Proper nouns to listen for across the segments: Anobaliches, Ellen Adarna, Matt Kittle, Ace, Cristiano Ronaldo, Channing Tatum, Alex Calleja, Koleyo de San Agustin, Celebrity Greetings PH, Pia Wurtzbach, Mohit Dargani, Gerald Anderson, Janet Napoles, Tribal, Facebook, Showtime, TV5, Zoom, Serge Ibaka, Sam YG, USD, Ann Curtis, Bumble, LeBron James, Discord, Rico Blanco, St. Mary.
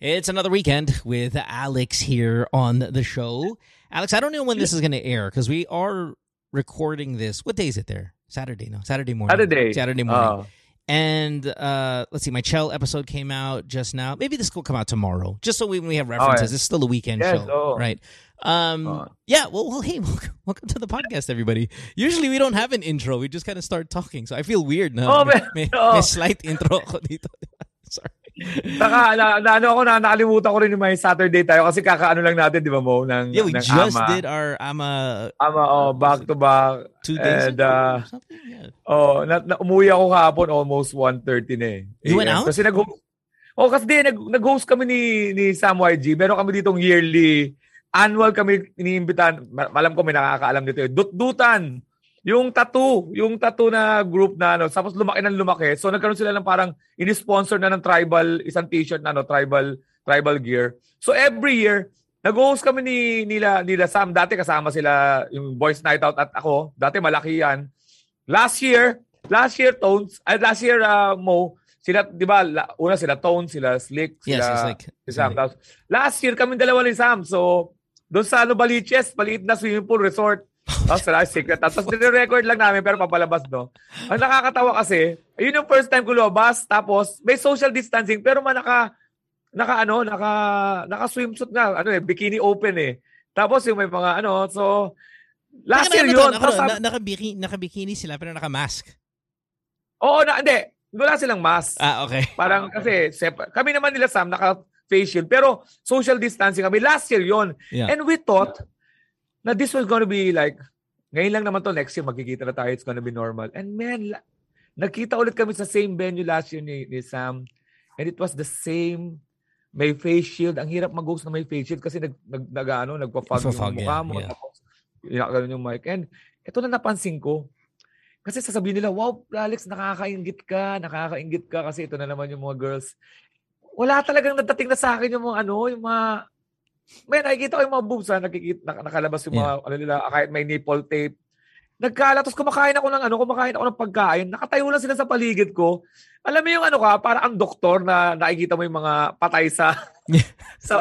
It's another weekend with Alex here on the show. Alex, I don't know when this is going to air because we are recording this. What day is it there? Saturday morning. And let's see, my Chell episode came out just now. Maybe this will come out tomorrow, just so when we have references. Right. It's still a weekend show, right? Yeah, well, hey, welcome to the podcast, everybody. Usually we don't have an intro. We just kind of start talking. So I feel weird now. May slight intro ako dito. Sorry. Nakalimutan ko rin yung may Saturday tayo kasi kakaano lang natin, di ba Mo? Yeah, we just did our AMA back to back. 2 days and, or something? Yeah. Oh, umuwi ako kahapon almost 1:30 na eh. You went out? Kasi nag-host kami ni Sam YG. Meron kami ditong yearly, annual kami iniimbitan. Alam ko may nakakaalam dito. Dutdutan! Yung tattoo na group na tapos lumaki. So nagkaroon sila ng parang ini-sponsor na ng Tribal, isang t-shirt na Tribal gear. So every year, nag-host kami nila Sam. Dati kasama sila yung Boys Night Out at ako. Dati malaki yan. Last year Tones, at last year Mo, sila, di ba, una sila Tones, sila Slick, sila, yes, si Sam. Slick. Last year, kami dalawa ni Sam. So, doon sa Anobaliches, maliit na swimming pool resort. Tapos secret. Tapos nire-record lang namin pero papalabas, no? Ang nakakatawa kasi, yun yung first time ko lumabas. Tapos may social distancing pero naka swimsuit nga. Bikini open eh. Tapos yung may mga so last year yun. Naka-bikini sila pero naka-mask. Oo, hindi. Wala silang mask. Ah, okay. Parang kasi, kami naman nila Sam, naka-face shield. Pero social distancing kami. Last year yun. Yeah. And we thought, now this was gonna be like, ngayon lang naman to, next year magkikita na tayo, it's gonna be normal. And man, nakita ulit kami sa same venue last year ni Sam, and it was the same, may face shield. Ang hirap mag-host na may face shield kasi nagpa-fog yung mukha mo. Yeah. Tapos, ganun yung mic. And ito na napansin ko, kasi sasabihin nila, wow, Alex, nakakainggit ka kasi ito na naman yung mga girls. Wala talagang nadating na sa akin yung mga yung mga, may nakikita ko yung mga boobs, nakalabas yung mga, nila, kahit may nipple tape. Nagkalatos, kumakain ako ng pagkain. Nakatayo lang sila sa paligid ko. Alam mo yung para ang doktor na nakikita mo yung mga patay sa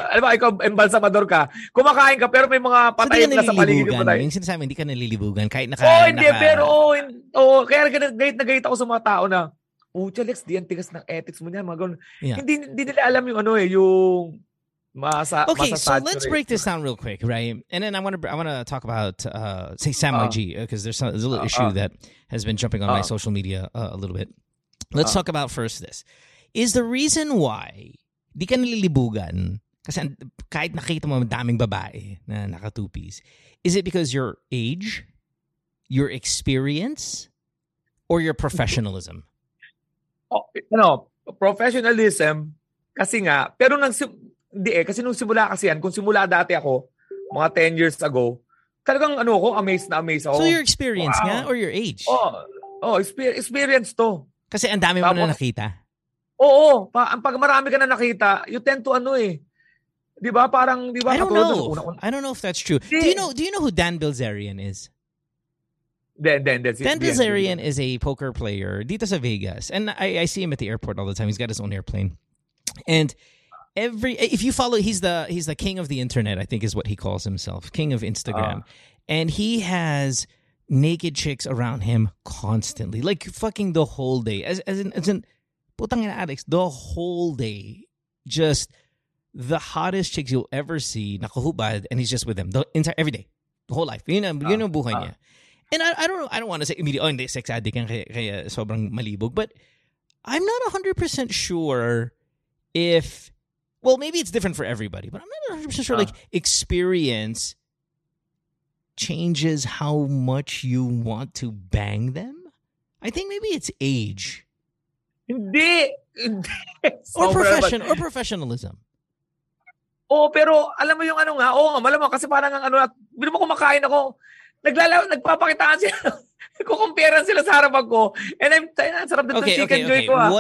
alam mo, ikaw, embalsamador ka. Kumakain ka, pero may mga patay na sa paligid mo. Yung sinasabi, hindi ka nalilibugan. Kahit kaya nagayit ako sa mga tao na, Alex, di ang tigas ng ethics mo niya. Mga ganun. Yeah. Hindi nila alam yung yung, okay, so let's break this down real quick, right? And then I want to talk about say Sam YG because there's a little issue that has been jumping on my social media a little bit. Let's talk about first this. Is the reason why di ka nililibugan kasi kahit nakita mo daming babae na naka two-piece, is it because your age, your experience, or your professionalism? Professionalism kasi nga, pero hindi kasi nung simula kasi yan, kung simula dati ako, mga 10 years ago, talagang ko, amazed ako. So your experience nga or your age? Oh, experience to. Kasi ang dami mo na nakita. Oo, pag marami ka na nakita, you tend to Di ba? Parang, di ba? I don't know if that's true. Do you know who Dan Bilzerian is? Dan Bilzerian is a poker player dito sa Vegas. And I see him at the airport all the time. He's got his own airplane. And if you follow, he's the king of the internet, I think is what he calls himself, king of Instagram, and he has naked chicks around him constantly, like fucking the whole day. As in, putang ina Alex, the whole day, just the hottest chicks you'll ever see, nakahubad, and he's just with them the entire every day, the whole life. You know, buhay niya. And I don't want to say immediately, hindi sex addict yan, kaya sobrang malibog, but I'm not 100% sure if. Well, maybe it's different for everybody, but I'm not 100% sure, like, experience changes how much you want to bang them? I think maybe it's age. Hindi. Or professionalism. Pero alam mo yung nga, malamang kasi parang bilang mo kumakain ako, nagpapakitaan sila. Kukumpiran sila sa harapan ko. And I'm saying, sarap na chicken joy ko.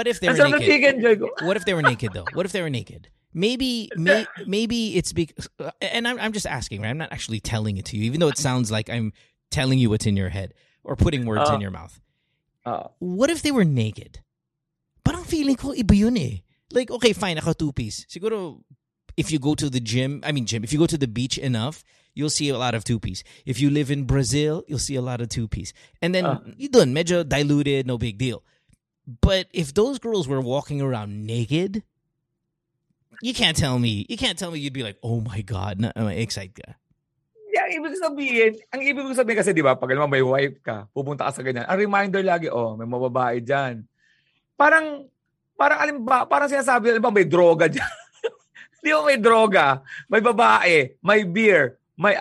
What if they were naked, though? What if they were naked? Maybe it's because, and I'm just asking, right? I'm not actually telling it to you, even though it sounds like I'm telling you what's in your head or putting words in your mouth. What if they were naked? Parang feeling ko iba yun eh. like, okay, fine, ako two-piece. Siguro, if you go to the gym, if you go to the beach enough, you'll see a lot of two-piece. If you live in Brazil, you'll see a lot of two-piece. And then, you done, medyo diluted, no big deal. But if those girls were walking around naked, you can't tell me you'd be like, oh my God, excited ka. Yeah, ang ibig sabihin kasi, di ba, pag may wife ka, pupunta ka sa ganyan, ang reminder lagi, may mababae dyan. Parang alimba, parang sinasabi, alimba, may droga dyan. Di ba may droga, may babae, may beer, may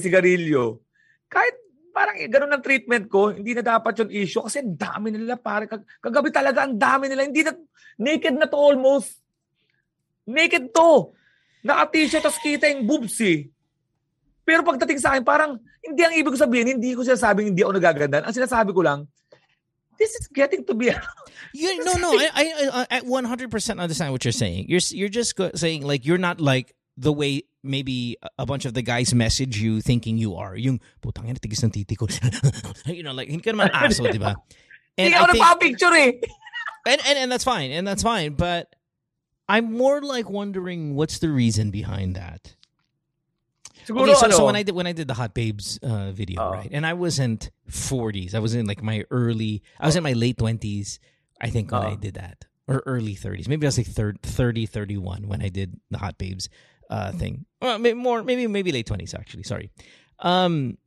sigarilyo. Kahit parang ganun ang treatment ko, hindi na dapat yung issue kasi ang dami nila, parang kagabi talaga ang dami nila, hindi na, naked na to almost. Naked to. Naka-t-shirt, tapos kita yung boobs eh. Pero pagdating sa akin, parang, hindi ang ibig ko sabihin, hindi ko sinasabing hindi ako nagagandaan. Ang sinasabi ko lang, this is getting to be... No. I 100% understand what you're saying. You're just saying, like, you're not like the way maybe a bunch of the guys message you thinking you are. Yung, putang yan, tigis ng titi ko. You know, like, hindi ka naman aso, di ba? Hindi ako napapicture eh. And that's fine. But I'm more like wondering what's the reason behind that. Siguro, okay, so when I did the Hot Babes video, right? And I wasn't 40s. I was in like my early... I was in my late 20s, I think, when I did that. Or early 30s. Maybe I was like 30, 31 when I did the Hot Babes thing. Well, maybe late 20s, actually. Sorry. And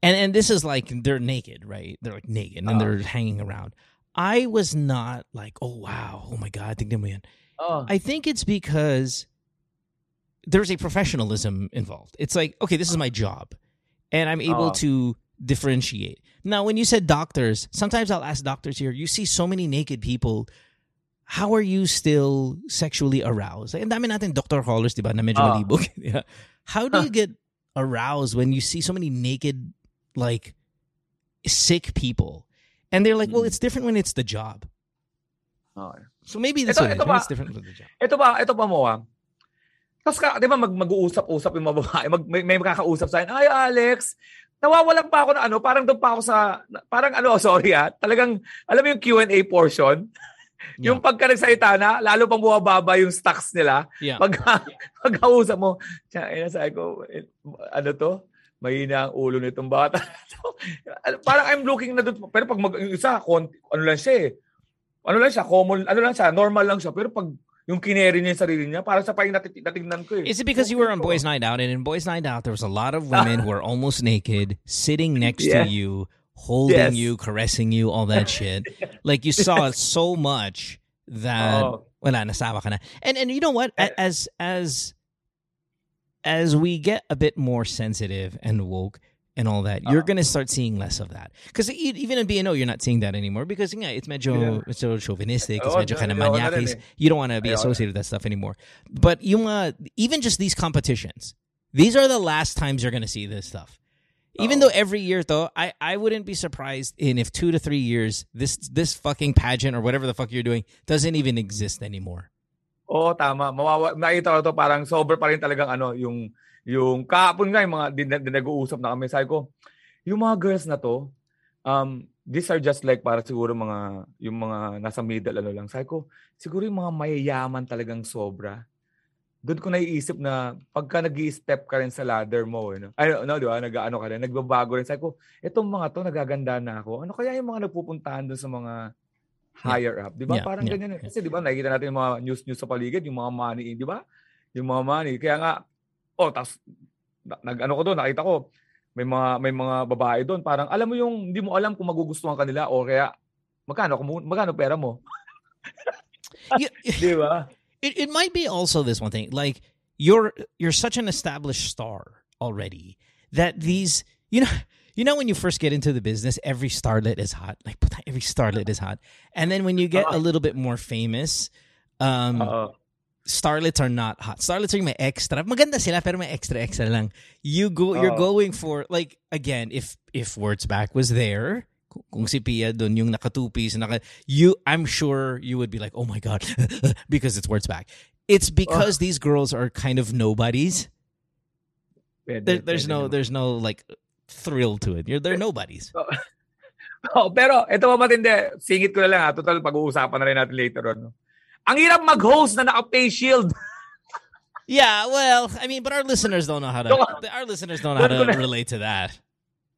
this is like, they're naked, right? They're like naked and they're hanging around. I was not like, oh, wow. Oh, my God. I think it's because... there's a professionalism involved. It's like, okay, this is my job. And I'm able to differentiate. Now, when you said doctors, sometimes I'll ask doctors here, you see so many naked people, how are you still sexually aroused? Ang dami natin doctor callers, diba, na medyo malibog. Yeah. How do you get aroused when you see so many naked, like, sick people? And they're like, well, it's different when it's the job. So maybe this one is different with the job. Ito pa mo, tapos ka, di ba, mag-uusap-usap yung mga babae, may makakausap sa akin, ay Alex, nawawalan pa ako na ano, parang doon pa ako sa, parang ano, sorry ha, talagang, alam mo yung Q&A portion? Yeah. Yung pagka nagsalita na, lalo pang bumababa yung stocks nila, yeah. Pagkausap mo, sabi ko, ano to? Mahina ang ulo nitong bata. Parang I'm looking na doon, pero pag mag-isa, normal lang siya, pero pag, yung kineri niya yung sarili niya, para sa parang natignan ko eh. Is it because you were on Boys Night Out, and in Boys Night Out, there was a lot of women who were almost naked, sitting next to you, holding you, caressing you, all that shit. Like, you saw so much that, wala, nasawa ka na. And you know what? As we get a bit more sensitive and woke and all that, you're going to start seeing less of that. Because even in BNO, you're not seeing that anymore because it's medyo chauvinistic, it's medyo kind of maniakis. You don't want to be associated with that stuff anymore. But even just these competitions, these are the last times you're going to see this stuff. Even though every year, though, I wouldn't be surprised if 2 to 3 years, this fucking pageant or whatever the fuck you're doing doesn't even exist anymore. Oo, tama. Nakita ko ito parang sober pa rin talagang yung kahapon nga, yung mga nag-uusap na kami. Sabi ko, yung mga girls na to, these are just like para siguro yung mga nasa middle lang. Sabi ko, siguro yung mga mayayaman talagang sobra. Doon ko naiisip na pagka nag-i-step ka rin sa ladder mo, di ba? Nag-ano ka rin, nagbabago rin. Sabi ko, etong mga to, nagaganda na ako. Ano kaya yung mga nagpupuntahan doon sa mga higher up? Di ba? Yeah, parang ganyan. Kasi di ba, nakikita natin yung mga news sa paligid, yung mga money, di ba? Yung mga money. Kaya nga, tapos nag-ano ko doon, nakita ko, may mga babae doon, parang alam mo yung hindi mo alam kung magugustuhan kanila o kaya magkano pera mo. Di ba? It might be also this one thing, like you're such an established star already that these, you know when you first get into the business, every starlet is hot. Like every starlet is hot. And then when you get a little bit more famous, starlets are not hot. Starlets are may extra. Maganda sila pero may extra lang. You're going for, like, again, if Wurtzbach was there, kung si Pia doon yung nakatupis, I'm sure you would be like, "Oh my God," because it's Wurtzbach. It's because these girls are kind of nobodies. There's no like thrill to it. They're nobodies. Pero ito matindi. Singit ko na lang, total pag-uusapan na rin natin later on. Ang hirap mag-host na naka-face shield. Yeah, well, I mean, but our listeners don't know how to. Our listeners don't know how to relate to that,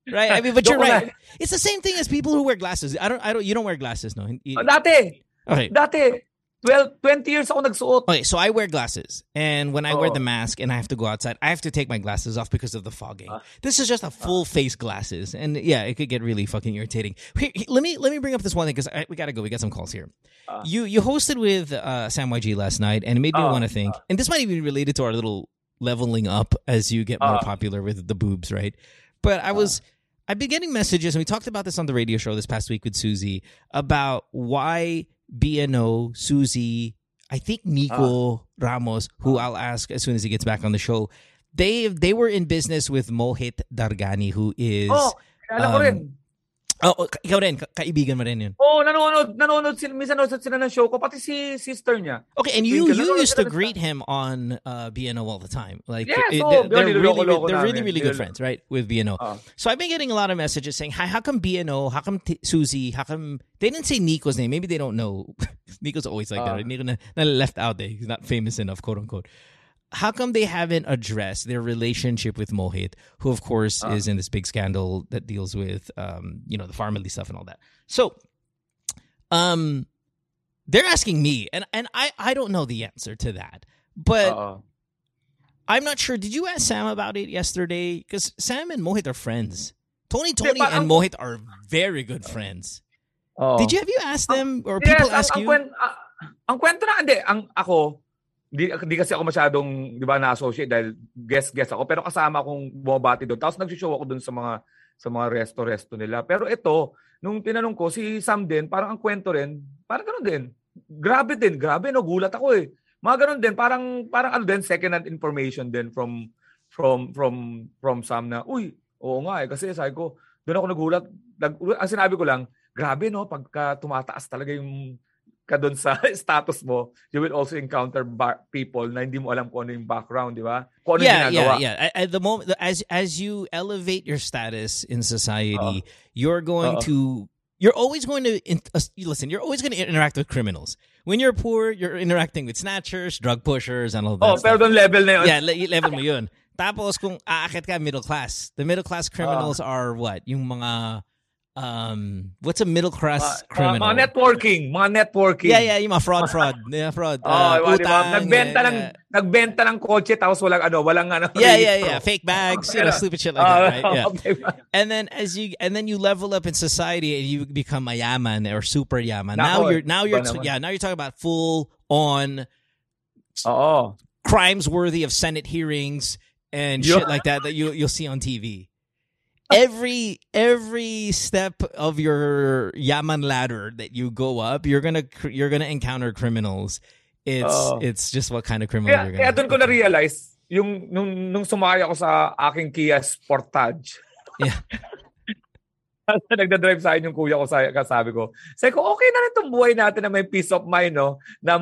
right? I mean, but you're right. It's the same thing as people who wear glasses. I don't. You don't wear glasses, no? Dati. 20 years ako nagsuot. Okay, so I wear glasses. And when I wear the mask and I have to go outside, I have to take my glasses off because of the fogging. This is just a full-face glasses. And yeah, it could get really fucking irritating. Here, let me bring up this one thing because we got to go. We got some calls here. You hosted with Sam YG last night and it made me want to think, and this might even be related to our little leveling up as you get more popular with the boobs, right? But I've been getting messages, and we talked about this on the radio show this past week with Susie, about why BNO, Susie, I think Nico Ramos, who I'll ask as soon as he gets back on the show, they were in business with Mohit Dargani, who is... ko rin. Ikaw rin, kaibigan mo rin yun. Nanonood sila, minsan nanonood sila ng show ko, pati si sister niya. Okay, and you used to greet him on BNO all the time. Like, yes, they're really good friends, right, with BNO. So I've been getting a lot of messages saying, hi, how come BNO, how come Susie, how come... They didn't say Nico's name, maybe they don't know. Nico's always like that, right? Nico na left out there, he's not famous enough, quote-unquote. How come they haven't addressed their relationship with Mohit, who, of course, is in this big scandal that deals with, the family stuff and all that? So they're asking me, and I don't know the answer to that. But I'm not sure. Did you ask Sam about it yesterday? Because Sam and Mohit are friends. Tony and Mohit are very good friends. Have you asked them or people ask you? Ang kwento na, hindi. Ako... Di kasi ako masyadong, di ba, na-associate dahil guest ako. Pero kasama akong bumabati doon. Tapos nag-show ako doon sa mga resto nila. Pero ito, nung tinanong ko, si Sam din, parang ang kwento rin, parang ganun din. Grabe, no? Gulat ako eh. Mga ganun din, parang ano din, second-hand information din from Sam na, uy, oo nga eh. Kasi sabi ko, doon ako nagulat. Ang sinabi ko lang, grabe no, pagka tumataas talaga yung... ka doon sa status mo, you will also encounter people na hindi mo alam kung ano yung background, di ba? Kung ano ginagawa. Yeah. At the moment, as you elevate your status in society, you're always going to interact with criminals. When you're poor, you're interacting with snatchers, drug pushers, and all that stuff. Pero doon level na yun. Yeah, level mo yun. Tapos kung aakit ka, middle class. The middle class criminals are what? Yung mga... what's a middle class criminal? Mga networking. Yeah, yung mga fraud. Yeah, fraud. Utang, nagbenta ng kotse tapos walang ano. Yeah. Fake bags, stupid shit like that, right? Yeah. Okay. And then you level up in society and you become a yaman or super yaman. Now you're talking about full on crimes worthy of Senate hearings and shit like that you'll see on TV. Every step of your yaman ladder that you go up, you're gonna encounter criminals. It's just what kind of criminal you're gonna. Kaya doon ko na realize yung nung sumaya ako sa aking Kia Sportage. Yeah. Nagda-drive sa akin yung kuya ko, kasabi ko. Sabi ko, okay na rin itong buhay natin na may peace of mind, no? Na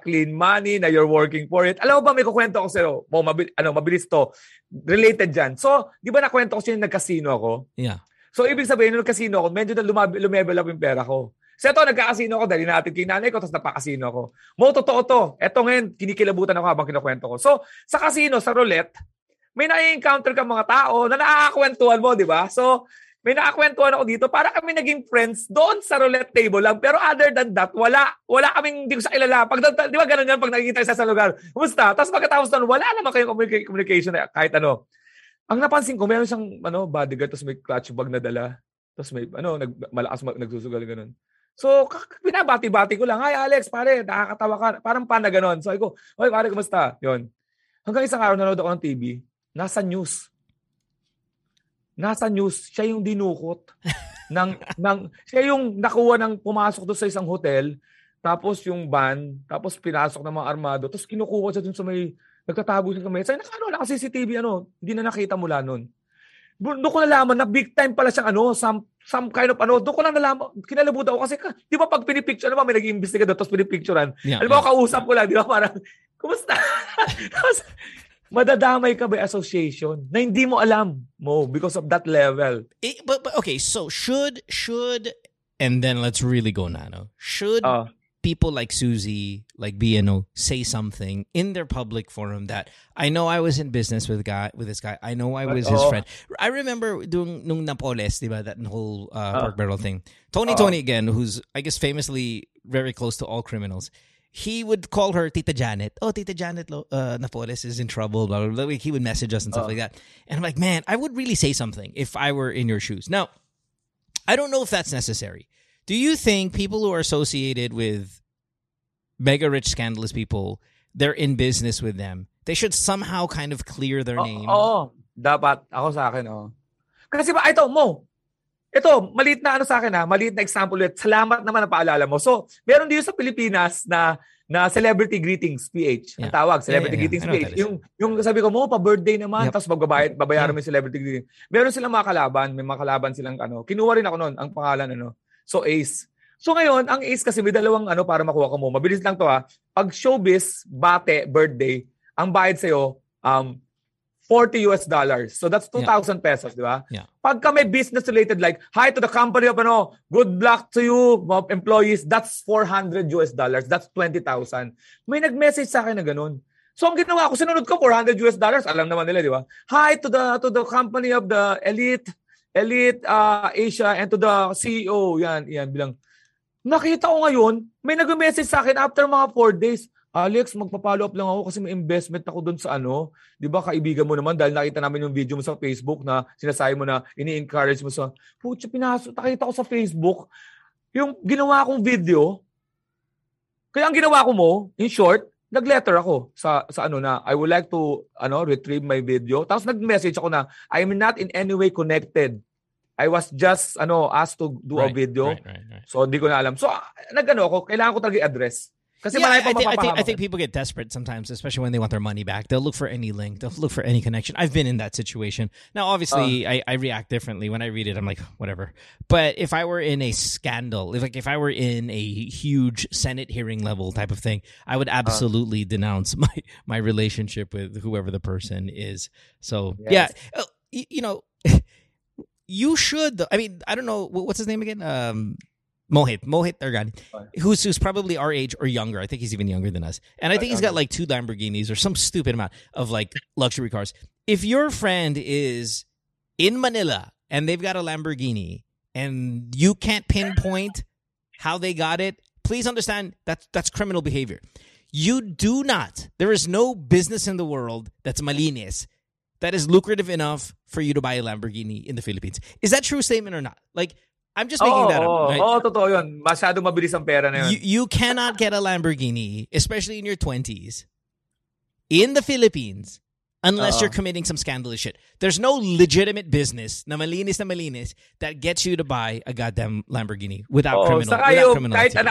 clean money, na you're working for it. Alam mo ba, may kukwento ko sa'yo. Mabilis to. Related dyan. So, di ba nakwento ko sa'yo yung nagkasino ako? Yeah. So, ibig sabihin, nung nagkasino ako, medyo na lumevel up yung pera ko. So, ito, nagkakasino ako dahil natin kay nanay ko, tapos napakasino ako. Mo, totoo to. Ito ngayon, kinikilabutan ako habang kinakwento ko. So, sa kasino, sa roulette, may na-encounter ka mga tao na naakakwentuhan mo, di ba? So, may nakakwentuhan ako dito. Para kami naging friends doon sa roulette table lang. Pero other than that, wala kaming, hindi ko sa kilala. Di ba ganun pag nakikita isa sa lugar? Kumusta? Tapos pagkatapos doon, wala naman kayong communication na kahit ano. Ang napansin ko, mayroon siyang bodyguard, tapos may clutch bag na dala. Tapos may malakas nagsusugal ganun. So, pinabati-bati ko lang, hi Alex, pare, nakakatawa ka. Parang pana ganun. So, ako, oy pare, kumusta? Yun. Hanggang isang araw nanood ako ng TV, nasa news, siya yung dinukot siya yung nakuha ng pumasok doon sa isang hotel, tapos yung van, tapos pinasok ng mga armado, tapos kinukuha siya doon sa may nagtatago siya kamay. Sabi na CCTV, hindi na nakita mula noon. Doon ko nalaman na big time pala siyang some kind of doon ko lang nalaman, kinalabud ako kasi di ba pag pinipicture, may nag-iimbestiga doon, tapos pinipicturean. Yeah, kausap ko lang, di ba parang, kumusta? Madadamay ka by association na hindi mo alam mo because of that level. But okay, so should and then let's really go, Nano. Should people like Suzy, like BNO, say something in their public forum that, I know I was in business with this guy. I know I was his friend. I remember doing nung Napoles, diba, that whole pork barrel thing. Tony again, who's, I guess, famously very close to all criminals. He would call her Tita Janet. Oh, Tita Janet Napoles is in trouble, blah, blah, blah. He would message us and stuff like that. And I'm like, man, I would really say something if I were in your shoes. Now, I don't know if that's necessary. Do you think people who are associated with mega rich, scandalous people, they're in business with them, they should somehow kind of clear their name? Oo. Dapat. Ako sa akin, oo. Kasi ba, ito, Mo. Ito, maliit na ano sa akin, ha? Maliit na example. Salamat naman ang paalala mo. So, meron dito sa Pilipinas na Celebrity Greetings PH. Ang tawag, Celebrity Greetings PH. Yung sabi ko, Mo, pa-birthday naman, tapos babayaran mo yung Celebrity Greetings. Meron silang mga kalaban. May mga kalaban silang ano. Kinuha rin ako noon, ang pangalan, ano. So, Ace. So, ngayon, ang Ace kasi may dalawang ano para makuha ka mo. Mabilis lang to, ha. Pag showbiz, bate, birthday, ang bayad sa'yo, $40. So, that's 2,000 pesos, di ba? Yeah. Pagka may business-related, like, hi to the company of, ano, good luck to you, employees, that's $400. That's 20,000. May nag-message sa akin na ganun. So, ang ginawa ko, sinunod ko, $400. Alam naman nila, di ba? Hi to the company of the elite Asia and to the CEO. Yan bilang. Nakita ko ngayon, may nag-message sa akin after mga 4 days. Alex, magpa-follow up lang ako kasi may investment ako doon sa ano. Di ba, kaibigan mo naman, dahil nakita namin yung video mo sa Facebook na sinasabi mo na ini-encourage mo sa, putya, pinaso. Nakita ko sa Facebook, yung ginawa kong video. Kaya ang ginawa ko, Mo, in short, nag-letter ako sa ano na, I would like to retrieve my video. Tapos nag-message ako na, I am not in any way connected. I was just asked to do a video. Right. So, di ko na alam. So, kailangan ko talaga i-address. Kasi I think people get desperate sometimes, especially when they want their money back. They'll look for any link. They'll look for any connection. I've been in that situation. Now, obviously, I react differently. When I read it, I'm like, whatever. But if I were in a scandal, if I were in a huge Senate hearing level type of thing, I would absolutely denounce my relationship with whoever the person is. So, yes. You should. I mean, I don't know. What's his name again? Mohit Dargani, who's probably our age or younger. I think he's even younger than us. And I think he's got like 2 Lamborghinis or some stupid amount of like luxury cars. If your friend is in Manila and they've got a Lamborghini and you can't pinpoint how they got it, please understand that's criminal behavior. You do not. There is no business in the world that's malinis, that is lucrative enough for you to buy a Lamborghini in the Philippines. Is that true statement or not? Like, I'm just making that up. Right? Totoo yun. Masyado mabilis ang pera na yun. You cannot get a Lamborghini, especially in your 20s, in the Philippines, unless you're committing some scandalous shit. There's no legitimate business na malinis that gets you to buy a goddamn Lamborghini without criminal. Saka without criminal activity.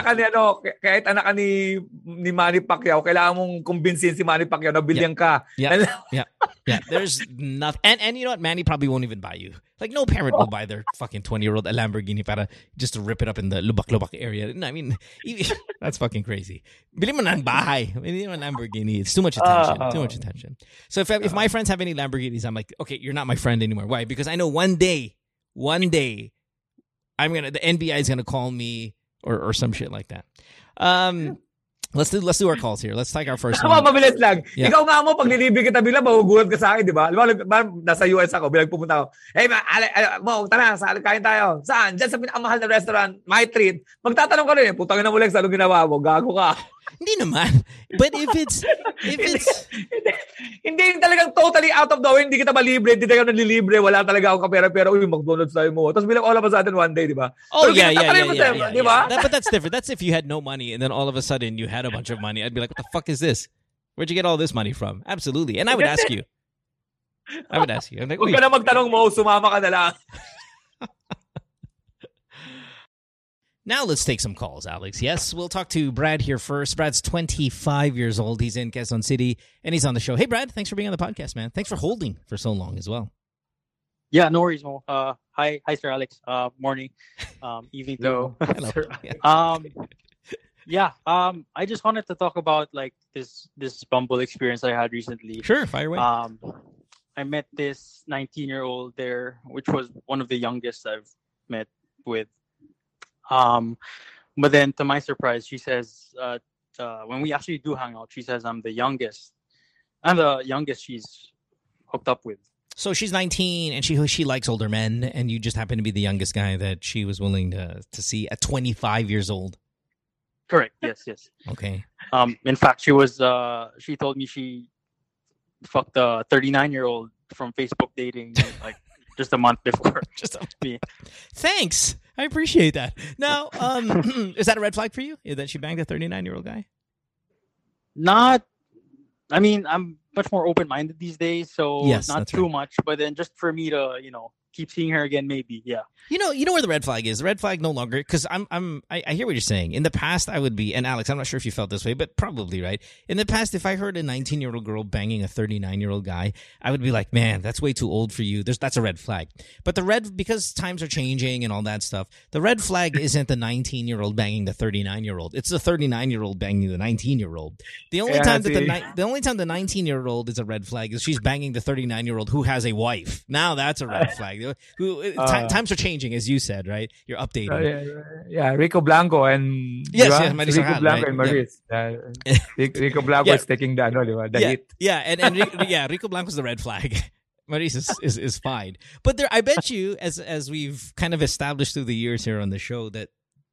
Kahit anak ni Manny Pacquiao, kailangan mong kumbinsin si Manny Pacquiao na bilyan ka. Yeah. There's nothing. And you know what? Manny probably won't even buy you. Like, no parent will buy their fucking 20-year-old a Lamborghini para just to rip it up in the Lubak area. No, I mean, that's fucking crazy. Bili mo ng bahay. Bili mo ng Lamborghini. It's too much attention. So if my friends have any Lamborghinis, I'm like, okay, you're not my friend anymore. Why? Because I know one day, the NBI is gonna call me or some shit like that. Let's do our calls here. Let's take our first one. Mabilis lang. Yeah. Ikaw nga mo, pag nilibig kita bilang, magugulat ka sa akin, di ba? Nasa US ako, bilang pumunta ako. Hey, Mo, tara, saan kain tayo? Saan? Diyan sa pinakamahal na restaurant, my treat. Magtatanong ka rin, putangin na mo lang, saan ginawa mo? Gago ka. Hindi naman. But if it's... hindi yung talagang totally out of the way, hindi kita malibre, hindi tayo nalilibre, wala talaga akong kapera-pera, McDonald's tayo mo. Tapos bilang all of a sudden one day, di ba? Oh, yeah. Diba? But that's different. That's if you had no money and then all of a sudden you had a bunch of money. I'd be like, what the fuck is this? Where'd you get all this money from? Absolutely. And I would ask you. I'm like, huwag ka na magtanong mo, sumama ka na lang. Now let's take some calls, Alex. Yes, we'll talk to Brad here first. Brad's 25 years old. He's in Quezon City, and he's on the show. Hey, Brad, thanks for being on the podcast, man. Thanks for holding for so long as well. Yeah, no worries, Mo. Hi, Sir Alex. Morning, evening. Hello. Sir Alex. I just wanted to talk about like this Bumble experience I had recently. Sure, fire away. I met this 19-year-old there, which was one of the youngest I've met with. But then, to my surprise, she says, when we actually do hang out, she says, I'm the youngest. I'm the youngest she's hooked up with. So she's 19, and she likes older men, and you just happen to be the youngest guy that she was willing to see at 25 years old. Correct. Yes, yes. Okay. In fact, she was. She told me she fucked a 39-year-old from Facebook dating, like, just a month before. Thanks. I appreciate that. Now, is that a red flag for you, that she banged a 39-year-old guy? Not. I mean, I'm much more open-minded these days, so yes, not too much. But then just for me to, you know, keep seeing her again, maybe, yeah. You know where the red flag is. The red flag no longer, because I hear what you're saying. In the past, I would be, and Alex, I'm not sure if you felt this way, but probably, right? In the past, if I heard a 19-year-old girl banging a 39-year-old guy, I would be like, man, that's way too old for you. That's a red flag. But because times are changing and all that stuff, the red flag isn't the 19-year-old banging the 39-year-old. It's the 39-year-old banging the 19-year-old. The only time the 19-year-old is a red flag is she's banging the 39-year-old who has a wife. Now that's a red flag. Times are changing, as you said, right? You're updating. Yeah, Rico Blanco and Rico Blanco, right? And Maris. Yeah. Rico Blanco is taking the hit. Yeah, and Rico Blanco is the red flag. Maris is fine. But there, I bet you, as we've kind of established through the years here on the show, that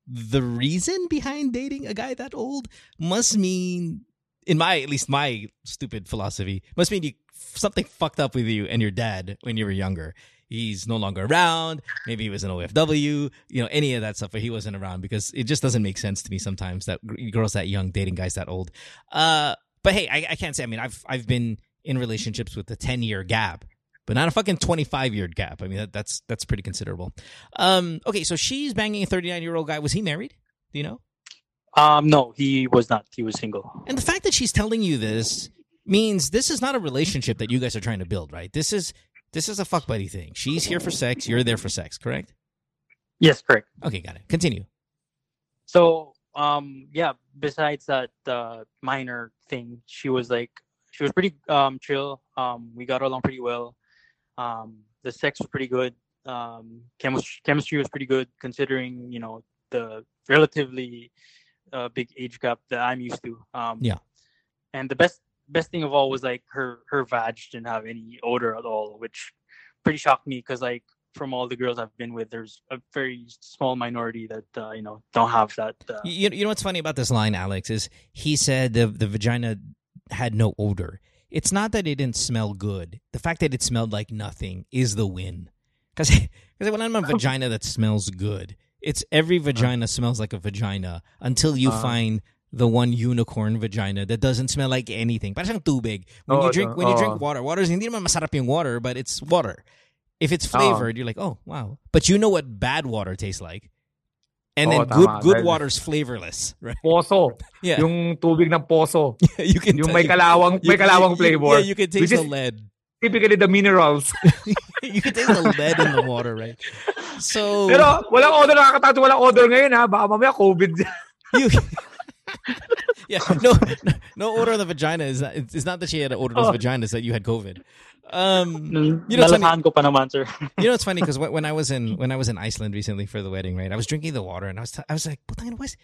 the reason behind dating a guy that old must mean, at least my stupid philosophy, must mean something fucked up with you and your dad when you were younger. He's no longer around. Maybe he was an OFW, any of that stuff, but he wasn't around, because it just doesn't make sense to me sometimes that girls that young dating guys that old. But hey, I can't say. I mean, I've been in relationships with a 10-year gap, but not a fucking 25-year gap. I mean, that's pretty considerable. Okay, so she's banging a 39-year-old guy. Was he married? Do you know? No, he was not. He was single. And the fact that she's telling you this means this is not a relationship that you guys are trying to build, right? This is a fuck buddy thing. She's here for sex. You're there for sex, correct? Yes, correct. Okay, got it. Continue. So, besides that minor thing, she was pretty chill. We got along pretty well. The sex was pretty good. Chemistry was pretty good, considering, the relatively big age gap that I'm used to. And the best thing of all was, like, her vag didn't have any odor at all, which pretty shocked me, because, like, from all the girls I've been with, there's a very small minority that don't have that. You know what's funny about this line, Alex, is he said the vagina had no odor. It's not that it didn't smell good. The fact that it smelled like nothing is the win, because when I'm a vagina that smells good, it's every vagina smells like a vagina until you find the one unicorn vagina that doesn't smell like anything. Parang tubig. When you drink water is hindi naman masarap yung water, but it's water. If it's flavored, you're like, oh wow. But you know what bad water tastes like, and then good water's flavorless, right? Poso. Yeah. Yung tubig ng poso. You can. Yung may kalawang flavor. Yeah, you can taste the lead. Typically, the minerals. You can taste the lead in the water, right? So. Pero walang odor, nakakatawa. Walang odor ngayon, ha. Baka mamaya COVID. Yeah, no odor on the vagina is not. It's not that she had an odorless vagina; it's that you had COVID. You know, it's funny because when I was in Iceland recently for the wedding, right? I was drinking the water and I was like, "Putang what's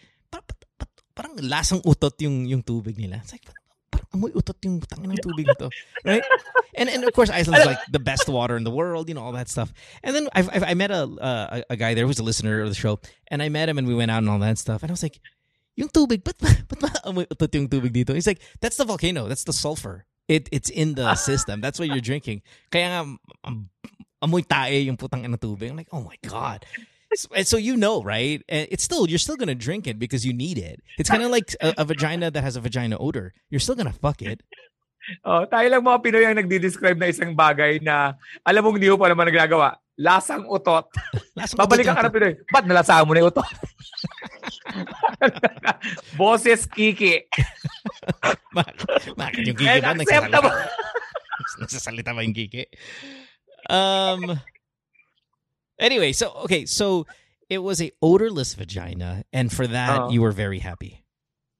parang lasang utot yung tubig nila." It's like, "Amoy utot yung putang ng tubig nito," right? And of course, Iceland's like the best water in the world, all that stuff. And then I met a guy there who's a listener of the show, and I met him and we went out and all that stuff, and I was like, yung tubig, but maamoy utot yung tubig dito. He's like, that's the volcano. That's the sulfur. It's in the system. That's what you're drinking. Kaya nga, amoy tae yung putang ng tubig. I'm like, oh my God. So you know, right? It's still, you're still going to drink it because you need it. It's kind of like a vagina that has a vagina odor. You're still going to fuck it. Tayo lang mga Pinoy ang nagdi-describe na isang bagay na alam mong niyo pa naman nagagawa. Lasang utot. Babalikan ka na Pinoy. Ba't nalasahan mo na utot? Boses kiki. Bakit yung kiki ba? Nagsasalita ba yung kiki? Anyway, so it was a odorless vagina, and for that you were very happy.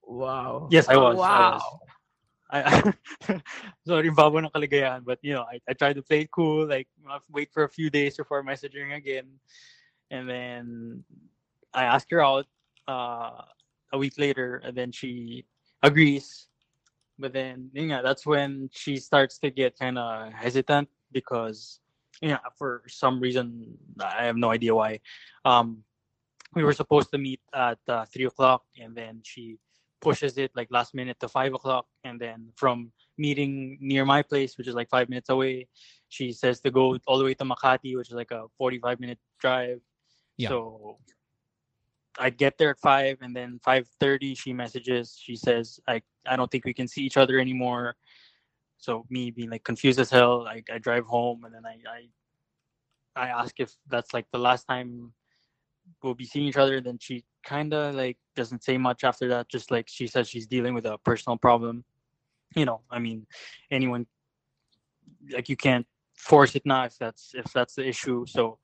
Wow. Yes, I was. Wow. Sorry, babo ng kaligayahan, but I tried to play it cool, like wait for a few days before messaging again, and then I asked her out, a week later, and then she agrees. But then, that's when she starts to get kind of hesitant because, for some reason, I have no idea why. We were supposed to meet at 3 o'clock, and then she pushes it like last minute to 5 o'clock. And then from meeting near my place, which is like 5 minutes away, she says to go all the way to Makati, which is like a 45-minute drive. Yeah. So I get there at 5, and then 5:30 she messages. She says, I don't think we can see each other anymore. So me being like confused as hell, I drive home, and then I ask if that's like the last time we'll be seeing each other. Then she kind of like doesn't say much after that. Just like she says she's dealing with a personal problem. Anyone, like, you can't force it now if that's the issue. So,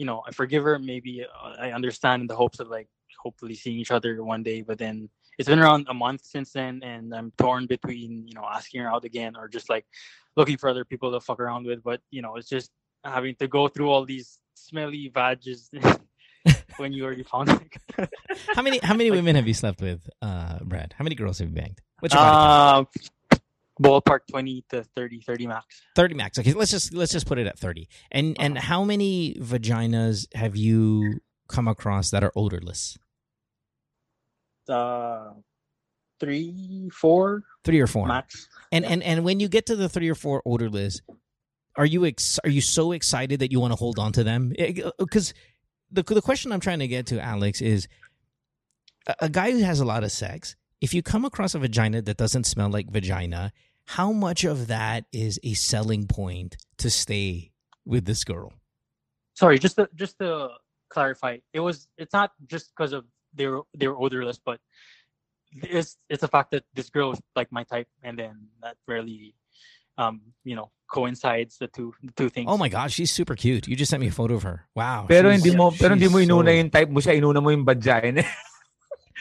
I forgive her. Maybe I understand in the hopes of like hopefully seeing each other one day. But then it's been around a month since then, and I'm torn between, asking her out again or just like looking for other people to fuck around with. But, it's just having to go through all these smelly badges when you already found it. How many women have you slept with, Brad? How many girls have you banged? What's your body count? Ballpark 20 to 30, 30 max. 30 max. Okay, let's just put it at 30. And how many vaginas have you come across that are odorless? 3, 4. 3 or 4 max. And when you get to the 3 or 4 odorless, are you so excited that you want to hold on to them? Because the question I'm trying to get to, Alex, is a guy who has a lot of sex. If you come across a vagina that doesn't smell like vagina, how much of that is a selling point to stay with this girl? Sorry, just to clarify, it's not just because of they were odorless, but it's a fact that this girl was like my type, and then that really coincides the two things. Oh my God, she's super cute. You just sent me a photo of her. Wow. Pero hindi mo inuna yung type mo siya, inuna mo yung vagina.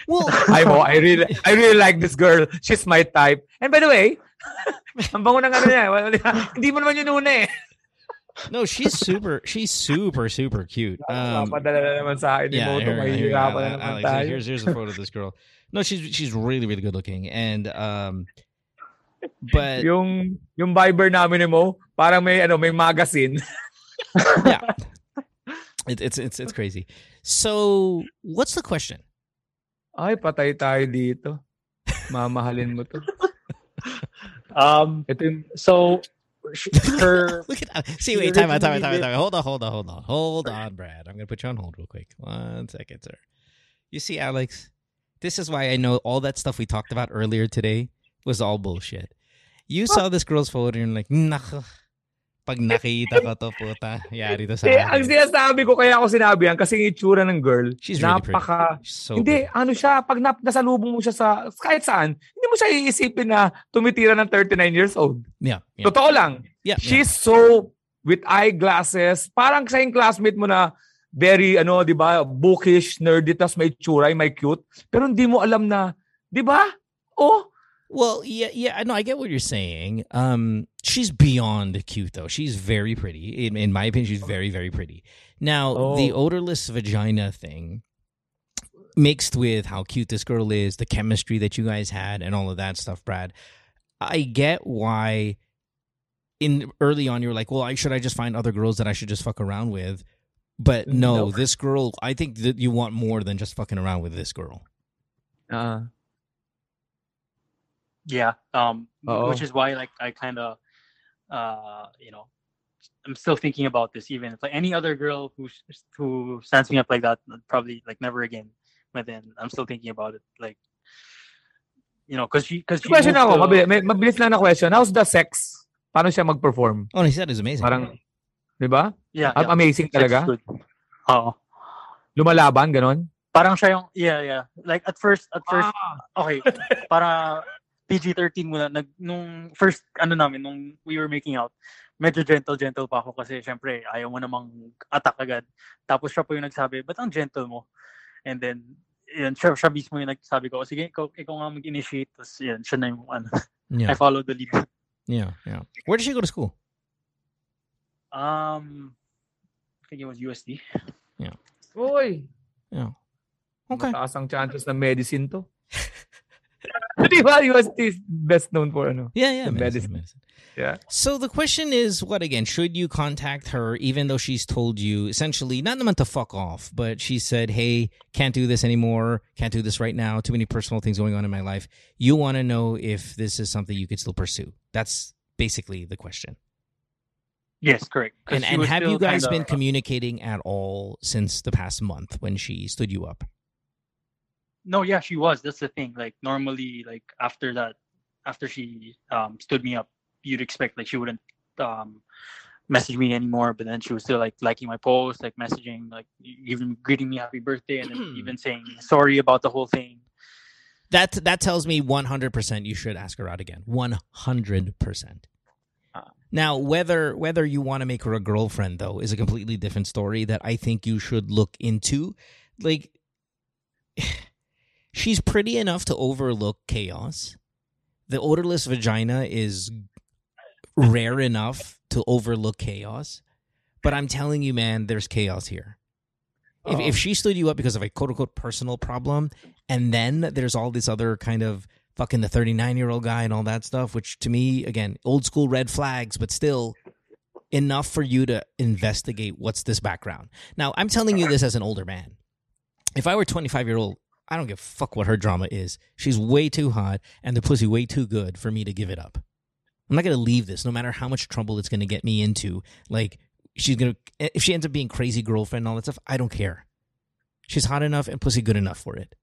Well, I really like this girl. She's my type. And by the way, ang bango ng ano niya. Hindi mo naman yun una eh. No, she's super cute. Papadala naman sa akin yung photo, mahihirapan na naman tayo. Here's a photo of this girl. No, she's really really good looking, and but yung Viber namin ni Mo, parang may magazine. Yeah. It's crazy. So, what's the question? Ay, patay tayo dito. Mamahalin mo to. Wait, time out. Hold on. Hold on, Brad. I'm going to put you on hold real quick. 1 second, sir. You see, Alex, this is why I know all that stuff we talked about earlier today was all bullshit. You saw this girl's photo and you're like, nah. Pag nakita ko to, puta, yari to sa akin. Ang sinasabi ko, kaya ako sinabi yan, kasi yung itsura ng girl, she's napaka... Really so hindi, pretty. Ano siya, pag nasalubong mo siya sa... Kahit saan, hindi mo siya iisipin na tumitira ng 39 years old. Yeah. Totoo lang. Yeah. She's so... With eyeglasses, parang siya yung classmate mo na very, di ba, bookish, nerdy, tas may itsura, may cute. Pero hindi mo alam na, di ba? Oh, well, yeah, no, I get what you're saying. She's beyond cute, though. She's very pretty. In my opinion, she's very, very pretty. Now, the odorless vagina thing, mixed with how cute this girl is, the chemistry that you guys had, and all of that stuff, Brad, I get why early on you were like, well, should I just find other girls that I should just fuck around with? But no, this girl, I think that you want more than just fucking around with this girl. Yeah, which is why, like, I kind of, I'm still thinking about this. Even if like any other girl who stands me up like that, probably like never again. But then I'm still thinking about it, like, because she. Question ako, mabilis lang na question. How's the sex? Paano siya mag-perform? Oh, he said it's amazing. Parang, di ba? Yeah. Amazing talaga. Oh. Lumalaban, ganon. Parang siya yung yeah. Like at first. Okay, para. PG-13 muna. Nung first, nung we were making out, medyo gentle pa ako kasi syempre ayaw mo namang attack agad. Tapos siya po yung nagsabi, ba't ang gentle mo? And then, yun, siya mismo yung nagsabi ko, sige, ikaw nga mag-initiate. Tapos yun, siya na yung I followed the lead. Yeah. Where did she go to school? I think it was USD. Yeah. Oy! Yeah. Okay. Mataas ang chances na medicine to. Diba? USD is best known for ano? Yeah, yeah. Medicine. Yeah. So the question is, what again? Should you contact her even though she's told you essentially, not naman to fuck off, but she said, hey, can't do this anymore. Can't do this right now. Too many personal things going on in my life. You want to know if this is something you could still pursue. That's basically the question. Yes, correct. And have you guys been communicating at all since the past month when she stood you up? No, yeah, she was. That's the thing. Like normally, like after that, after she stood me up, you'd expect like she wouldn't message me anymore. But then she was still like liking my posts, like messaging, like even greeting me happy birthday, and then even saying sorry about the whole thing. That tells me 100% you should ask her out again. 100%. Now, whether you want to make her a girlfriend though is a completely different story that I think you should look into. Like. She's pretty enough to overlook chaos. The odorless vagina is rare enough to overlook chaos. But I'm telling you, man, there's chaos here. Oh. If she stood you up because of a quote-unquote personal problem, and then there's all this other kind of fucking the 39-year-old guy and all that stuff, which to me, again, old school red flags, but still enough for you to investigate what's this background. Now, I'm telling you this as an older man. If I were 25-year-old, I don't give a fuck what her drama is. She's way too hot and the pussy way too good for me to give it up. I'm not going to leave this no matter how much trouble it's going to get me into. Like, she's going to, if she ends up being crazy girlfriend and all that stuff, I don't care. She's hot enough and pussy good enough for it.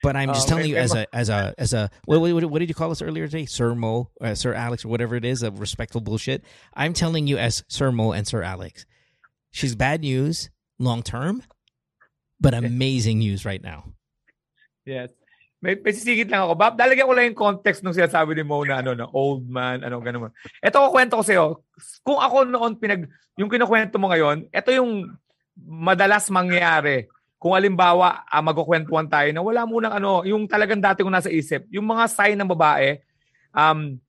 But I'm just telling you as a what did you call us earlier today? Sir Mo, Sir Alex, or whatever it is, a respectful bullshit. I'm telling you as Sir Mo and Sir Alex. She's bad news long term, but amazing news right now. Yes. May sisigit lang ako. Bob, dalagyan ko lang yung context nung sinasabi ni Mo na, na old man, ganun. Ito, kukwento ko sa'yo. Kung ako noon, yung kinukwento mo ngayon, ito yung madalas mangyari. Kung alimbawa, magkukwentuhan tayo na wala munang yung talagang dati kong nasa isip, yung mga sign ng babae,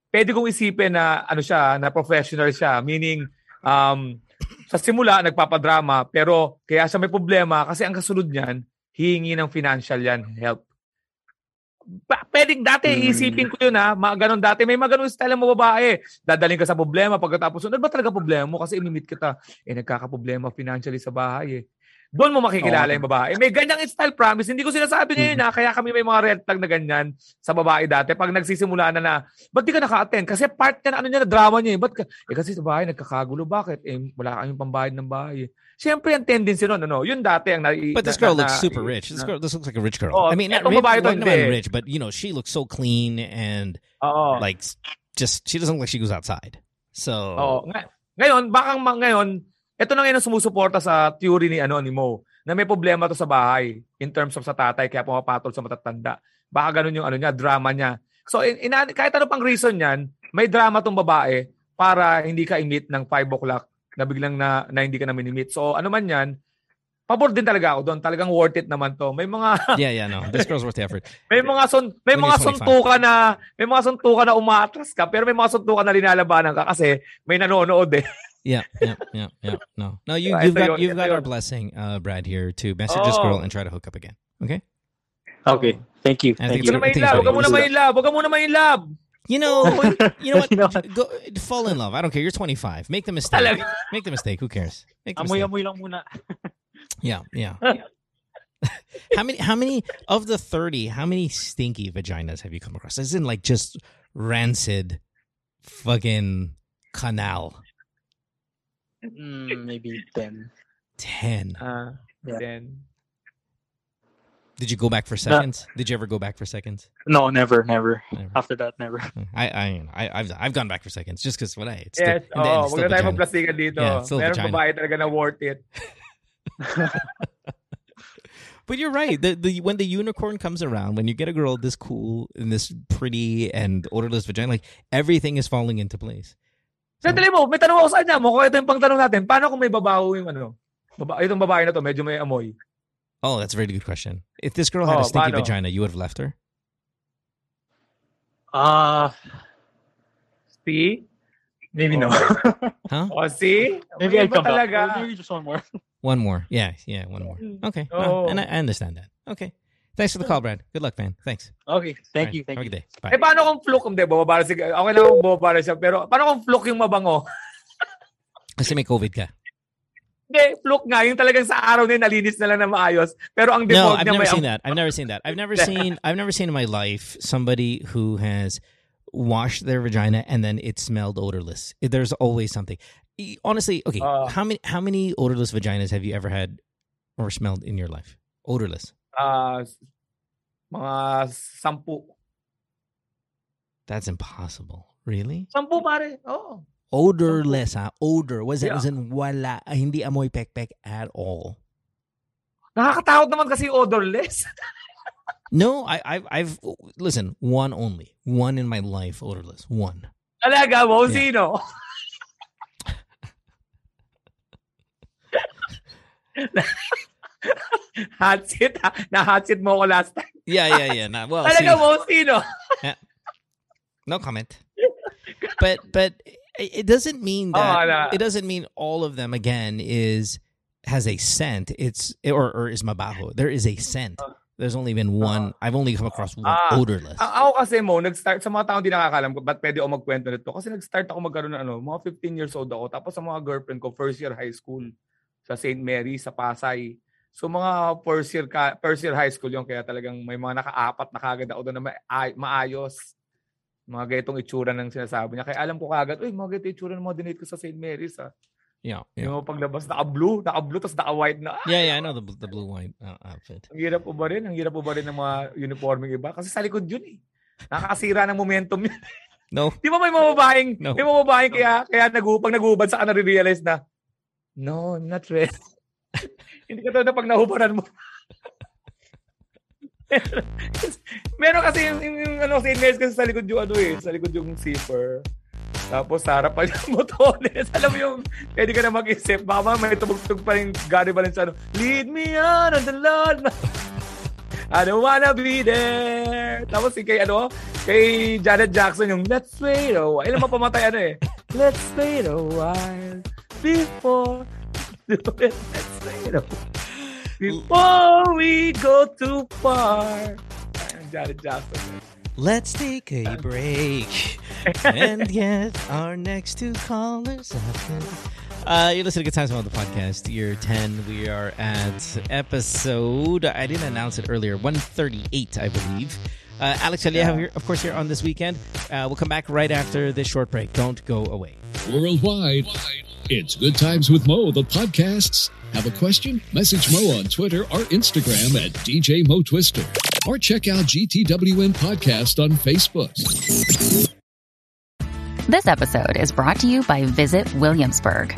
pwede kong isipin na, siya, na professional siya. Meaning, sa simula, nagpapadrama, pero kaya siya may problema kasi ang kasunod niyan, hihingi ng financial yan, help. Pwedeng dati, isipin ko yun ganon dati. May mga ganun style ng babae. Dadaling ka sa problema pagkatapos, ano ba talaga problema mo? Kasi imimit kita. Nagkakaproblema financially sa bahay eh. Doon mo makikilala yung babae. May ganyang style, promise. Hindi ko sinasabi ngayon kaya kami may mga red flag na ganyan sa babae dati. Pag nagsisimula na ba't di ka naka-attend? Kasi part niya na drama niya eh. Ba't kasi sa bahay nagkakagulo. Bakit? Wala kayong pambayad ng bahay eh. Siyempre, ang tendency nun, yun dati ang But this girl looks super rich. This looks like a rich girl. Oh, I mean, not rich, but she looks so clean and like, just, she doesn't look like she goes outside. So, ngayon, ito na ngayon ang sumusuporta sa theory ni Mo na may problema to sa bahay in terms of sa tatay kaya pumapatol sa matatanda. Baka ganun yung drama niya. So kahit ano pang reason niyan, may drama tong babae para hindi ka i-meet ng 5 o'clock na biglang na hindi ka na mini-meet. So ano man yan, pabor din talaga ako doon. Talagang worth it naman to. May mga no. This girl's worth the effort. May mga suntukan na umaatras ka pero may mga suntukan na linalabanan ka kasi may nanonood eh. Yeah. No. No, you've got our blessing, Brad, here to message this girl and try to hook up again. Okay? Okay. Thank you. Huwag ka muna main love. You know what? Go, fall in love. I don't care. You're 25. Make the mistake. Who cares? Amoy lang muna. Yeah. How many of the 30, how many stinky vaginas have you come across? As in like just rancid fucking canal. Maybe 10. 10. Yeah. 10. Did you go back for seconds? Did you ever go back for seconds? No, never. After that, never. I've gone back for seconds just because it's yes. Still, wag na tayo magplastikan dito. Meron babae talaga na worth it. But you're right. The when the unicorn comes around, when you get a girl this cool and this pretty and odorless vagina, like everything is falling into place. Sandali mo, may tanong ako sa kanya mo. Kung ito yung pangtanong natin, paano kung may babaho yung itong babae na to, medyo may amoy? Oh, that's a very good question. If this girl had a stinky vagina, you would have left her? See? Maybe no. Huh? See? Maybe I come back. Maybe just one more. One more. Yeah, one more. Okay. No, and I understand that. Okay. Thanks for the call, Brad. Good luck, man. Thanks. Okay. Thank you. Have a good day. Bye. Eh, paano kung fluke? Hindi, bababara siya. Okay lang kung bababara siya. Pero paano kung fluke yung mabango? Kasi may COVID ka. Hindi, fluke nga. Yung talagang sa araw na yun, nalinis na lang na maayos. Pero ang default niya may... No, I've never seen that. I've never seen in my life somebody who has washed their vagina and then it smelled odorless. There's always something. Honestly, okay. How many odorless vaginas have you ever had or smelled in your life? Odorless. Mga 10. That's impossible. Really? 10, pare. Oh. Odorless, huh? Odor. Wasn't wala. Hindi amoy pek-pek at all. Nakakatakot naman kasi odorless. No, I've listen, one only. One in my life, odorless. One. Talaga mo, sino? Hot seat, ha? Na-hot seat mo ko last time. Yeah. Nah, well, talaga mo, sino? Yeah. No comment. But it doesn't mean that it doesn't mean all of them again has a scent. It's or is mabaho. There is a scent. There's only been one. I've only come across one odorless. Ako kasi mo, nag-start, sa mga taong di nakakalam ko, ba't pwede ako magkwento nito? Kasi nag-start ako magkaroon ng mga 15 years old ako. Tapos sa mga girlfriend ko, first year high school sa St. Mary, sa Pasay. So mga first year high school yung kaya talagang may mga naka-apat na kagad ako doon na maayos. Mga gaytong itsura ng sinasabi niya. Kaya alam ko kagad, uy, mga gaytong itsura ng mga dinate ko sa St. Mary's, ha? Yeah. Yung paglabas, naka-blue, tapos naka-white na. Yeah, I know the blue-white outfit. Ang hirap po ba rin ng mga uniforming iba? Kasi sa likod yun eh. Nakakasira ng momentum yun. No. Di ba may mababaeng, kaya pag nag-uubad saka nare-realize na, no, I'm not ready. Hindi ka to na pag nahubaran mo. Meron kasi yung St. Mary's kasi sa likod yung sa likod yung zipper. Tapos harap pa yung motones. Alam mo yung, pwede ka na mag-isip. Baka may tumugtog pa rin Gary Valenciano. Lead me on the Lord. I don't wanna be there. Tapos kay Janet Jackson yung let's wait a while. Ilang mapamatay Let's wait a while before let's wait a while. Before we go too far. Janet Jackson. Let's take a break and get our next two callers up. You're listening to Good Times on the podcast, year 10. We are at episode, I didn't announce it earlier, 138, I believe. Alex Calleja, of course, here on this weekend. We'll come back right after this short break. Don't go away. Worldwide, it's Good Times with Mo, the podcasts. Have a question? Message Mo on Twitter or Instagram at DJ Mo Twister. Or check out GTWN Podcast on Facebook. This episode is brought to you by Visit Williamsburg.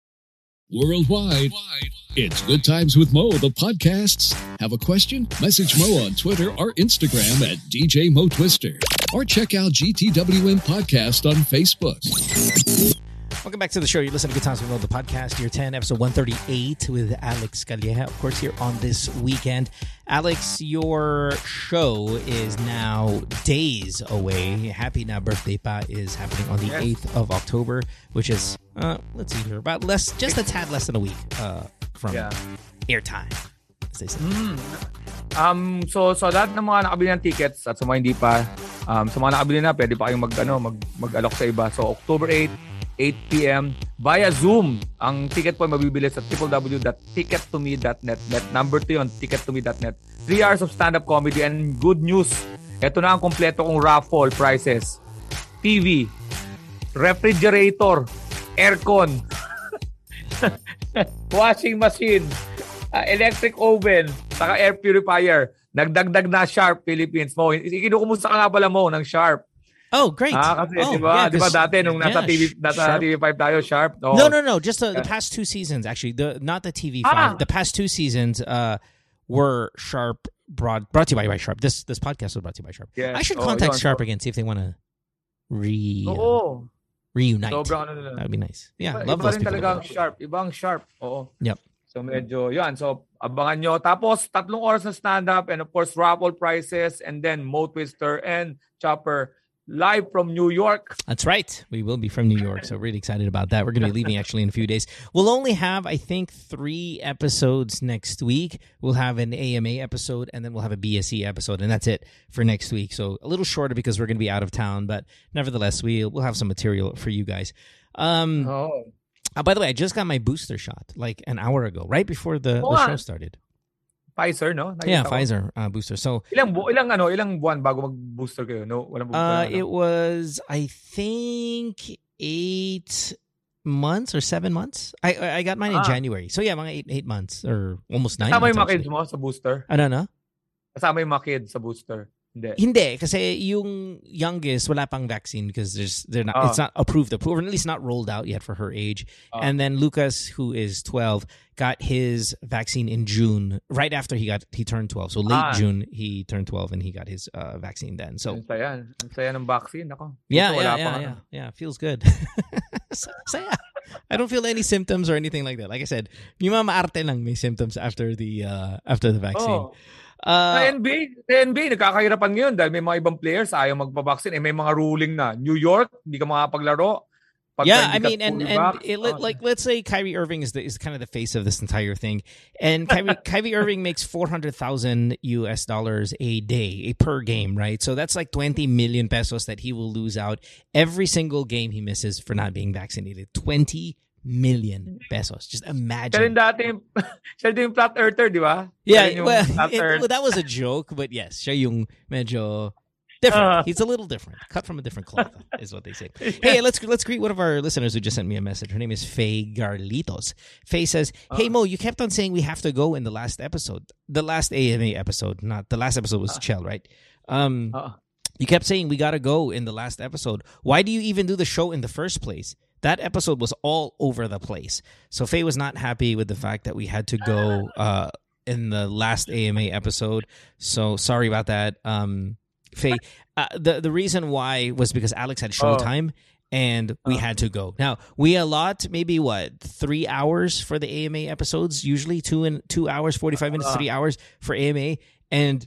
Worldwide, it's Good Times with Mo, the podcasts. Have a question? Message Mo on Twitter or Instagram at DJ Mo Twister. Or check out GTWN Podcast on Facebook. Welcome back to the show. You're listening to Good Times with Mo, the podcast, year 10, episode 138 with Alex Calleja, of course, here on this weekend. Alex, your show is now days away. Happy Na Birthday Pa is happening on the 8th of October, which is... let's see here. About less, just a tad less than a week from airtime. So lahat ng mga nakabili ng tickets at sa mga hindi pa, sa mga nakabili na, pwede pa kayong mag-alok sa iba. So October 8, 8 p.m. via Zoom. Ang ticket po ay mabibili sa www.ticket2me.net. Number 2 yun, ticket2me.net. 3 hours of stand-up comedy and good news. Ito na ang kompleto kong raffle prizes. TV, refrigerator, aircon, washing machine, electric oven, saka air purifier. Nagdagdag na Sharp Philippines mo. Ikinukumusta ka nga pala mo ng Sharp. Oh, great. Kasi diba dati nung nasa TV5 tayo, Sharp. Oh. No. Just the past 2 seasons actually. Not the TV5. The past 2 seasons were Sharp brought to you by Sharp. This podcast was brought to you by Sharp. Yes. I should contact Sharp again, see if they want to reunite. Sobrang ano nila. That would be nice. Yeah, iba, love iba those people. Iba rin talaga Sharp. Ibang Sharp. Oo. Yep. So medyo, yun. So abangan nyo. Tapos 3 oras na stand-up and of course raffle prizes and then Mo Twister and Chopper live from New York. That's right. We will be from New York. So really excited about that. We're going to be leaving actually in a few days. We'll only have, I think, 3 episodes next week. We'll have an AMA episode and then we'll have a BSE episode. And that's it for next week. So a little shorter because we're going to be out of town. But nevertheless, we'll have some material for you guys. By the way, I just got my booster shot like an hour ago, right before the show started. Pfizer, no? Nakita ko. Pfizer booster. So ilang buwan bago mag-booster kayo? No, walang booster. It was I think 8 months or 7 months. I got mine in January. So yeah, mga 8 months or almost 9 months. Kasama yung mga kids mo sa booster? Ano na? Kasama yung mga kids sa booster? Hindi. Kasi yung youngest wala pang vaccine because it's not approved, or at least not rolled out yet for her age. And then Lucas, who is 12, got his vaccine in June, right after he turned 12. So late June, he turned 12 and he got his vaccine then. So saya ng vaccine ako. Yeah, feels good. Saya. I don't feel any symptoms or anything like that. Like I said, yung mga maarte lang may symptoms after the vaccine. NBA nagkakahirapan ngayon dahil may mga ibang players ayaw magpabaksin. May mga ruling na. New York, hindi ka makapaglaro. Yeah, I mean, let's say Kyrie Irving is kind of the face of this entire thing. And Kyrie Irving makes $400,000 a day, per game, right? So that's like 20 million pesos that he will lose out every single game he misses for not being vaccinated. 20 million pesos. Just imagine. Siya din yung flat earther, di ba? Yeah, well, that was a joke, but yes, siya yung medyo different. He's a little different. Cut from a different cloth, is what they say. Hey, let's greet one of our listeners who just sent me a message. Her name is Faye Garlitos. Faye says, hey, Mo, you kept on saying we have to go in the last episode. The last AMA episode. Not the last episode was Chell, right? You kept saying we got to go in the last episode. Why do you even do the show in the first place? That episode was all over the place. So Faye was not happy with the fact that we had to go in the last AMA episode. So sorry about that, Faye. The reason why was because Alex had Showtime and we had to go. Now, we allot maybe, 3 hours for the AMA episodes? Usually 2 hours, 45 minutes, 3 hours for AMA. And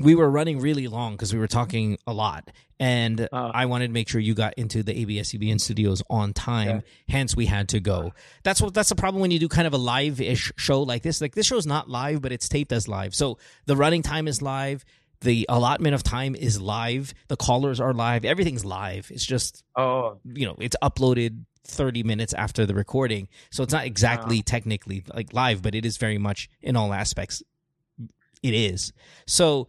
we were running really long because we were talking a lot. And I wanted to make sure you got into the ABS-CBN studios on time. Yeah. Hence, we had to go. That's the problem when you do kind of a live-ish show like this. Like, this show is not live, but it's taped as live. So the running time is live. The allotment of time is live. The callers are live. Everything's live. It's just, it's uploaded 30 minutes after the recording. So it's not exactly technically like live, but it is very much in all aspects. It is. So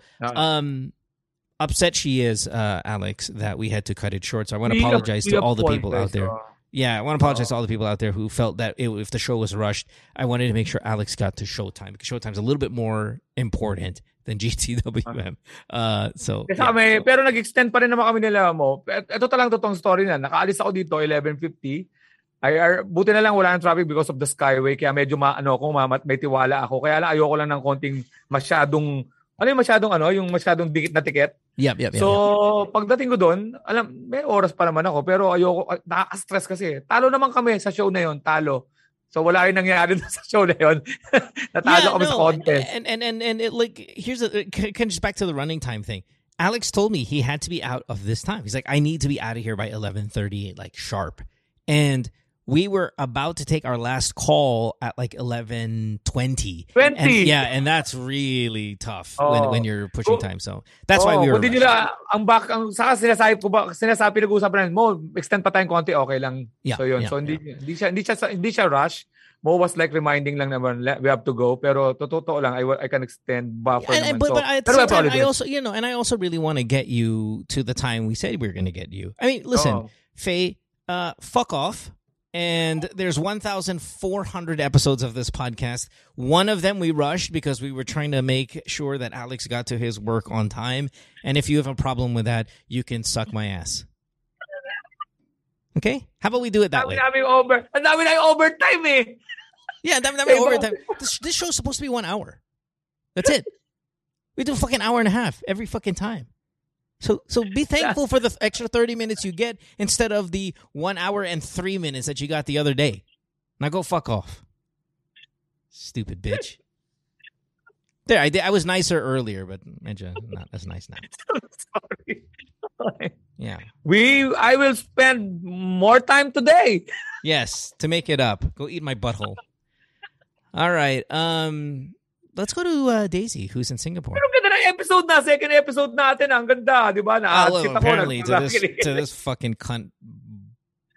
upset she is, Alex, that we had to cut it short. So I want to apologize to all the people out there. Yeah, I want to apologize to all the people out there who felt that if the show was rushed, I wanted to make sure Alex got to Showtime because Showtime's a little bit more important than GTWM. Pero nag-extend pa rin naman kami nila mo. Ito talagang totoong story na. Nakaalis ako dito 11:50. Buti na lang wala ng traffic because of the Skyway. Kaya medyo may tiwala ako. Kaya lang ayoko lang ng konting masyadong dikit na tiket. Yep. So, pagdating ko doon, may oras pa naman ako. Pero ayoko, nakaka-stress kasi. Talo naman kami sa show na yon, talo. So wala rin nangyari sa show na yun. Natalo kami sa contest. And it, like, here's just back to the running time thing. Alex told me he had to be out of this time. He's like, I need to be out of here by 11:30, like sharp. And we were about to take our last call at like 11:20. And that's really tough when you're pushing time. So that's why we were. Hindi nila sinasabi nag-uusapan mo, extend pa tayong konti, okay lang. Yeah, so yun. Yeah, so hindi siya rush. Mo was like reminding lang naman we have to go pero totoo lang I can extend buffer naman. I also really want to get you to the time we said we were going to get you. I mean, listen, Faye, fuck off. And there's 1,400 episodes of this podcast. One of them we rushed because we were trying to make sure that Alex got to his work on time. And if you have a problem with that, you can suck my ass. Okay? How about we do it that way? And that way overtime, eh? Yeah, that way overtime. This show's supposed to be 1 hour. That's it. We do a fucking hour and a half every fucking time. So be thankful for the extra 30 minutes you get instead of the 1 hour and 3 minutes that you got the other day. Now go fuck off. Stupid bitch. There, I was nicer earlier, but not as nice now. I'm sorry. Yeah. I will spend more time today. Yes, to make it up. Go eat my butthole. All right. Let's go to Daisy, who's in Singapore. Pero ganda na episode na, second episode natin. Ang ganda, di ba? Apparently, to this fucking cunt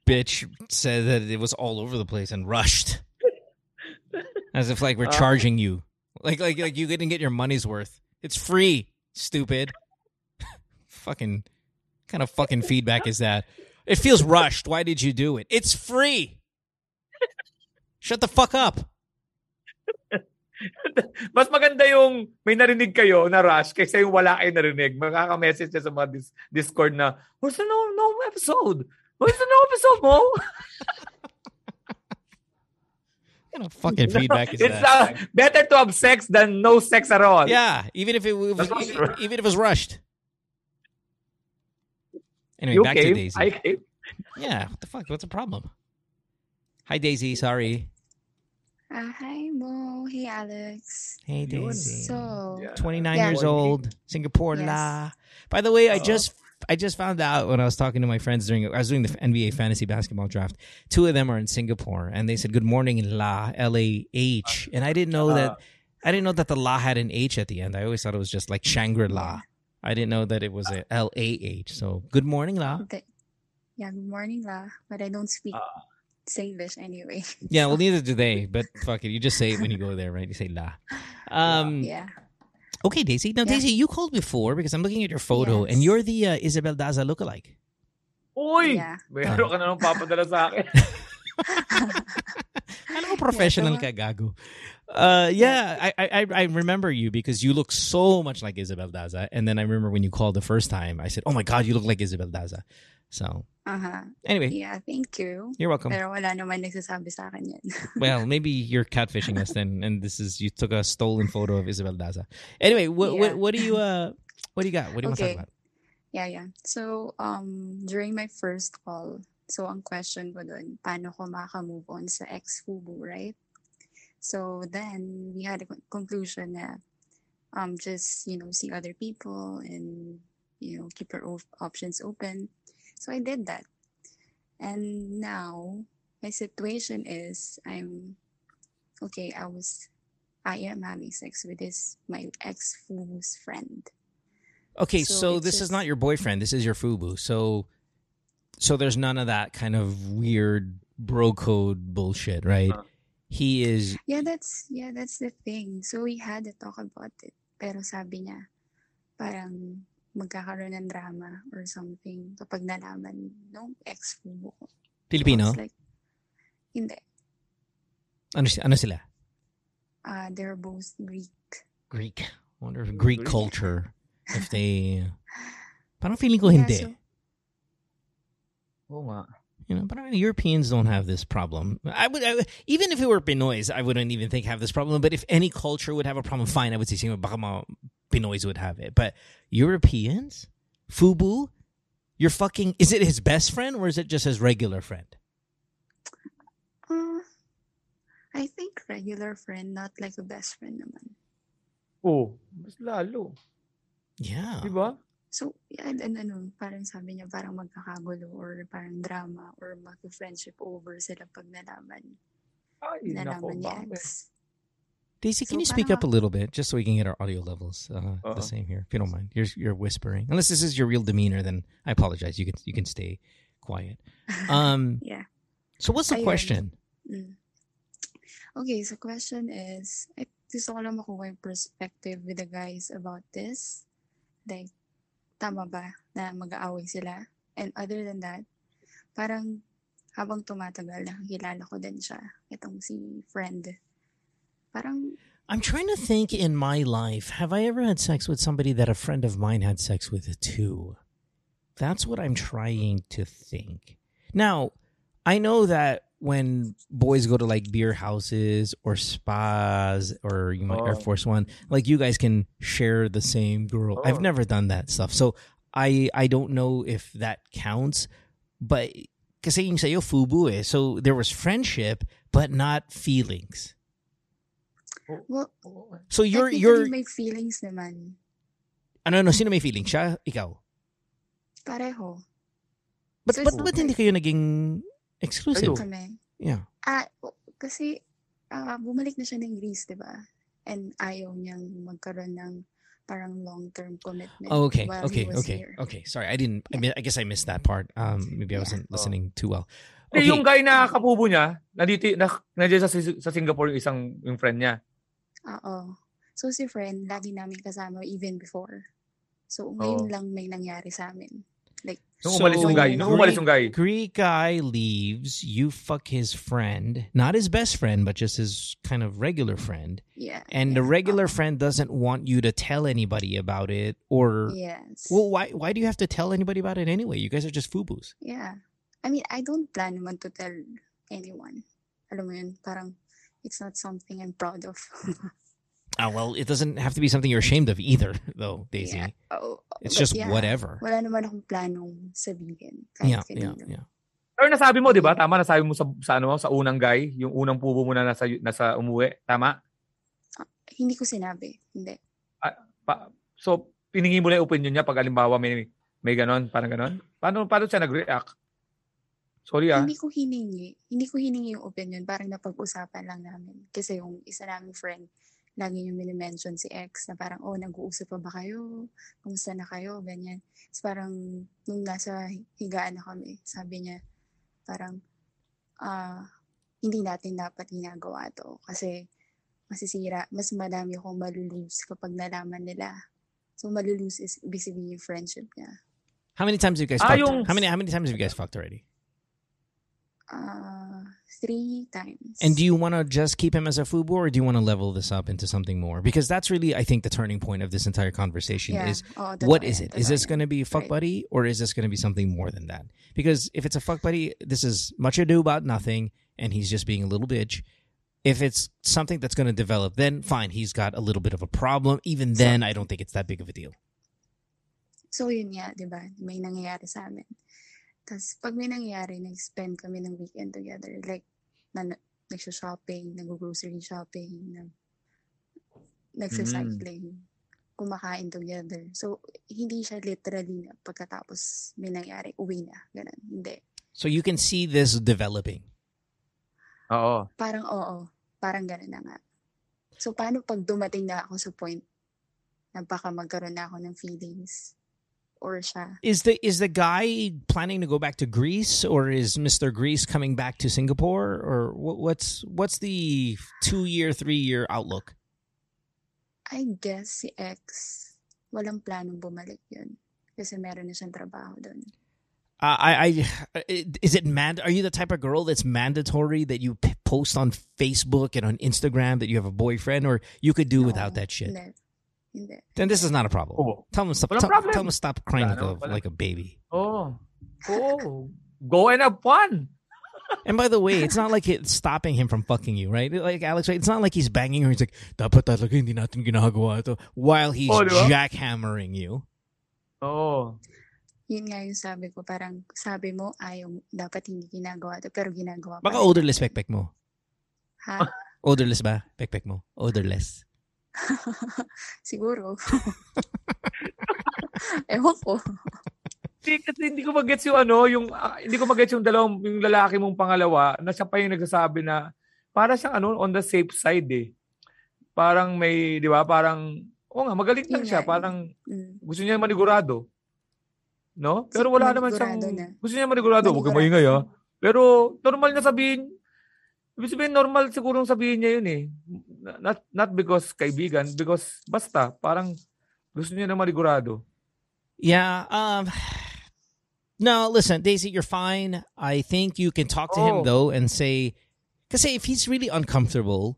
bitch said that it was all over the place and rushed. As if, like, we're charging you. Like you didn't get your money's worth. It's free, stupid. Fucking kind of fucking feedback is that? It feels rushed. Why did you do it? It's free. Shut the fuck up. Mas maganda yung may narinig kayo na rush kaysa yung wala kayo narinig. Makaka-message sa mga Discord na, where's the no episode? Where's the no episode, Mo? What kind of fucking feedback is that? It's better to have sex than no sex at all. Yeah, even if it was rushed. Anyway, you back to Daisy. Yeah, what the fuck? What's the problem? Hi, Daisy. Sorry. Hi, Mo. Hey, Alex. Hey, Daisy. So, 29 years old, Singapore la. By the way, I just found out when I was talking to my friends I was doing the NBA fantasy basketball draft. Two of them are in Singapore, and they said "Good morning, La," LAH, and I didn't know that the La had an H at the end. I always thought it was just like Shangri-La. I didn't know that it was a LAH. So "Good morning, La." Good morning, La. But I don't speak English anyway. Yeah, well, neither do they. But fuck it, you just say it when you go there, right? You say La. Okay, Daisy. Now, Daisy, you called before because I'm looking at your photo and you're the Isabel Daza lookalike. Uy! Mayroon ka na nung papadala sa akin. Alam mo, professional ka, gago. I remember you because you look so much like Isabel Daza. And then I remember when you called the first time, I said, oh my God, you look like Isabel Daza. So, anyway. Yeah, thank you. You're welcome. Pero wala naman nagsasabi sa akin yan. Well, maybe you're catfishing us then, and this is you took a stolen photo of Isabel Daza. Anyway, what do you got? What do you want to talk about? Yeah. So, during my first call, so ang question ko dun, paano ko maka-move on sa ex-fubu, right? So then we had a conclusion that just, see other people and, keep your options open. So I did that. And now my situation is I am having sex with my ex-fubu's friend. Okay, so this is not your boyfriend. This is your fubu. So there's none of that kind of weird bro code bullshit, right? Uh-huh. He is... Yeah, that's the thing. So we had to talk about it. Pero sabi niya, parang... magkakaroon ng drama or something kapag nalaman nung ex-fubo ko. Filipino? Like, hindi. Ano sila? They're both Greek. Greek. I wonder if Greek culture, if they... parang feeling ko hindi. Oo nga. But Europeans don't have this problem. I would even if it were Pinoys, I wouldn't even think have this problem. But if any culture would have a problem, fine, I would say baka mga Pinoys would have it. But Europeans, fubu, you're fucking. Is it his best friend or is it just his regular friend? I think regular friend, not like a best friend, naman. Oh, mas lalo. Yeah. Diba? So, yeah, and parang sabi niya, parang magkakagulo or parang drama or mag-friendship over sila pag nalaman. Ay, nalaman niya. Daisy, can you speak up a little bit just so we can get our audio levels the same here, if you don't mind. You're whispering. Unless this is your real demeanor, then I apologize. You can stay quiet. Yeah. So what's the question? Okay, so question is, gusto ko lang makuha yung perspective with the guys about this. Like, tama ba na mag-aaway sila? And other than that, parang habang tumatagal, nakikilala ko din siya. Itong si friend. Parang... I'm trying to think in my life, have I ever had sex with somebody that a friend of mine had sex with too? That's what I'm trying to think. Now, I know that when boys go to like beer houses or spas or Air Force One, like you guys can share the same girl. I've never done that stuff. So I don't know if that counts, but kasi yung sayo fubu eh. So there was friendship but not feelings. Well, so you're may feelings naman. Ano sino may feelings? Siya, ikaw. Pareho. But hindi kayo naging exclusive. Kami. Yeah. Kasi bumalik na siya ng Greece, 'di ba? And ayaw niyang magkaroon ng parang long-term commitment. Oh, okay. While okay. He was okay. Here. Okay. Sorry, I didn't. Yeah. I mean, I guess I missed that part. Maybe I wasn't listening too well. Okay. Yung guy na kapubo niya, nandito sa Singapore yung isang yung friend niya. Oo. So si friend, lagi namin kasama even before. So ngayon lang may nangyari sa amin. Like, so umalis yung guy. Greek guy leaves, you fuck his friend. Not his best friend, but just his kind of regular friend. Yeah. And the regular friend doesn't want you to tell anybody about it or... Yes. Well, why do you have to tell anybody about it anyway? You guys are just fubus. Yeah. I mean, I don't plan naman to tell anyone. Alam mo yun, parang it's not something I'm proud of. Well, it doesn't have to be something you're ashamed of either, though, Daisy. Yeah. Oh, it's just whatever. Wala naman akong planong sabihin. Yeah. Pero nasabi mo, di ba? Tama, nasabi mo sa unang guy, yung unang pubo mo na nasa umuwi. Tama? Hindi ko sinabi. Hindi. So, piningi mo lang yung opinion niya pag alimbawa may ganon, parang ganon? Paano siya nag-react? Sorry, Hindi ko hiningi yung opinion. Parang napag-usapan lang namin. Kasi yung isa naming friend, lagi yung minimension si ex na parang, nag-uusap pa ba kayo? Kumusta na kayo? Ganyan. It's parang, nung nasa higaan na kami, sabi niya, parang, hindi natin dapat ginagawa to. Kasi, masisira. Mas madami akong malulose kapag nalaman nila. So, malulose is ibig sabihin yung friendship niya. How many times have you guys fucked? How many times have you guys fucked already? 3 times. And do you want to just keep him as a fubu, or do you want to level this up into something more? Because that's really, I think, the turning point of this entire conversation is, what is it? Is this going to be fuck buddy, or is this going to be something more than that? Because if it's a fuck buddy, this is much ado about nothing, and he's just being a little bitch. If it's something that's going to develop, then fine, he's got a little bit of a problem. Even then, I don't think it's that big of a deal. So yun nga, diba? May nangyayari sa amin. Tapos pag may nangyari, nag-spend kami ng weekend together. Like, nag-shopping, nag-grocery shopping, nag-cycling, kumakain together. So, hindi siya literally na pagkatapos may nangyari, uwi na. Ganun, hindi. So, you can see this developing? Oo. Parang oo. Parang ganun na nga. So, paano pag dumating na ako sa point na baka magkaroon na ako ng feelings? Or siya. Is the guy planning to go back to Greece, or is Mr. Greece coming back to Singapore, or what's the 2-year, 3-year outlook? I guess si ex walang planong bumalik yun kasi meron na siyang trabaho doon. Are you the type of girl that's mandatory that you post on Facebook and on Instagram that you have a boyfriend, or you could do without that shit? No. Then this is not a problem. Oh. Tell him to stop crying like a baby. Oh, go and have fun. And by the way, it's not like it's stopping him from fucking you, right? Like Alex, right? It's not like he's banging her. He's like, dapat talaga hindi natin ginagawa ito, while he's jackhammering you. Oh. Yun nga yung sabi ko, parang sabi mo ayaw, dapat hindi ginagawa ito, pero ginagawa. Baka odorless backpack mo. Ha? Odorless ba? Backpack mo. Odorless. Siguro. Ewan ko. Hindi ko mag-gets yung hindi ko mag-gets yung dalawang, yung lalaki mong pangalawa na siya pa yung nagsasabi na para siyang on the safe side eh. Parang may, di ba, parang magaling lang siya. Parang gusto niya manigurado. No? Pero wala naman siyang, gusto niya manigurado. Huwag kang maingay ah. Pero normal na sabihin, ibig sabihin, normal sigurong sabihin niya yun eh. Not because kaibigan, because basta, parang gusto niya na marigurado. Yeah. No, listen, Daisy, you're fine. I think you can talk to him though and say, kasi if he's really uncomfortable,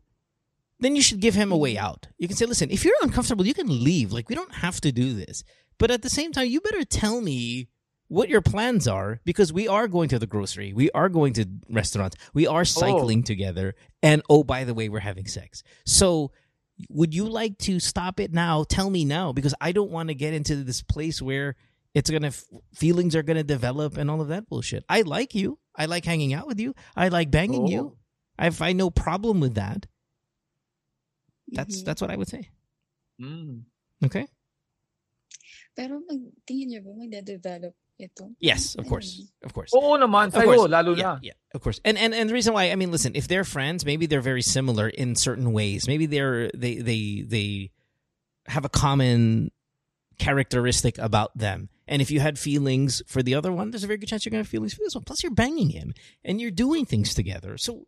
then you should give him a way out. You can say, listen, if you're uncomfortable, you can leave. Like, we don't have to do this. But at the same time, you better tell me what your plans are, because we are going to the grocery, we are going to restaurants, we are cycling together, and by the way, we're having sex. So would you like to stop it now? Tell me now, because I don't want to get into this place where It's going to, feelings are going to develop and all of that bullshit. I like you. I like hanging out with you. I like banging you. I find no problem with that. That's what I would say. Mm. Okay? Pero tingin niyo ba magde-develop ito? Yes, of course. Of course. Oo naman, sayo, lalo na. Yeah, of course. And the reason why, I mean, listen, if they're friends, maybe they're very similar in certain ways. Maybe they have a common characteristic about them. And if you had feelings for the other one, there's a very good chance you're going to have feelings for this one. Plus, you're banging him. And you're doing things together. So,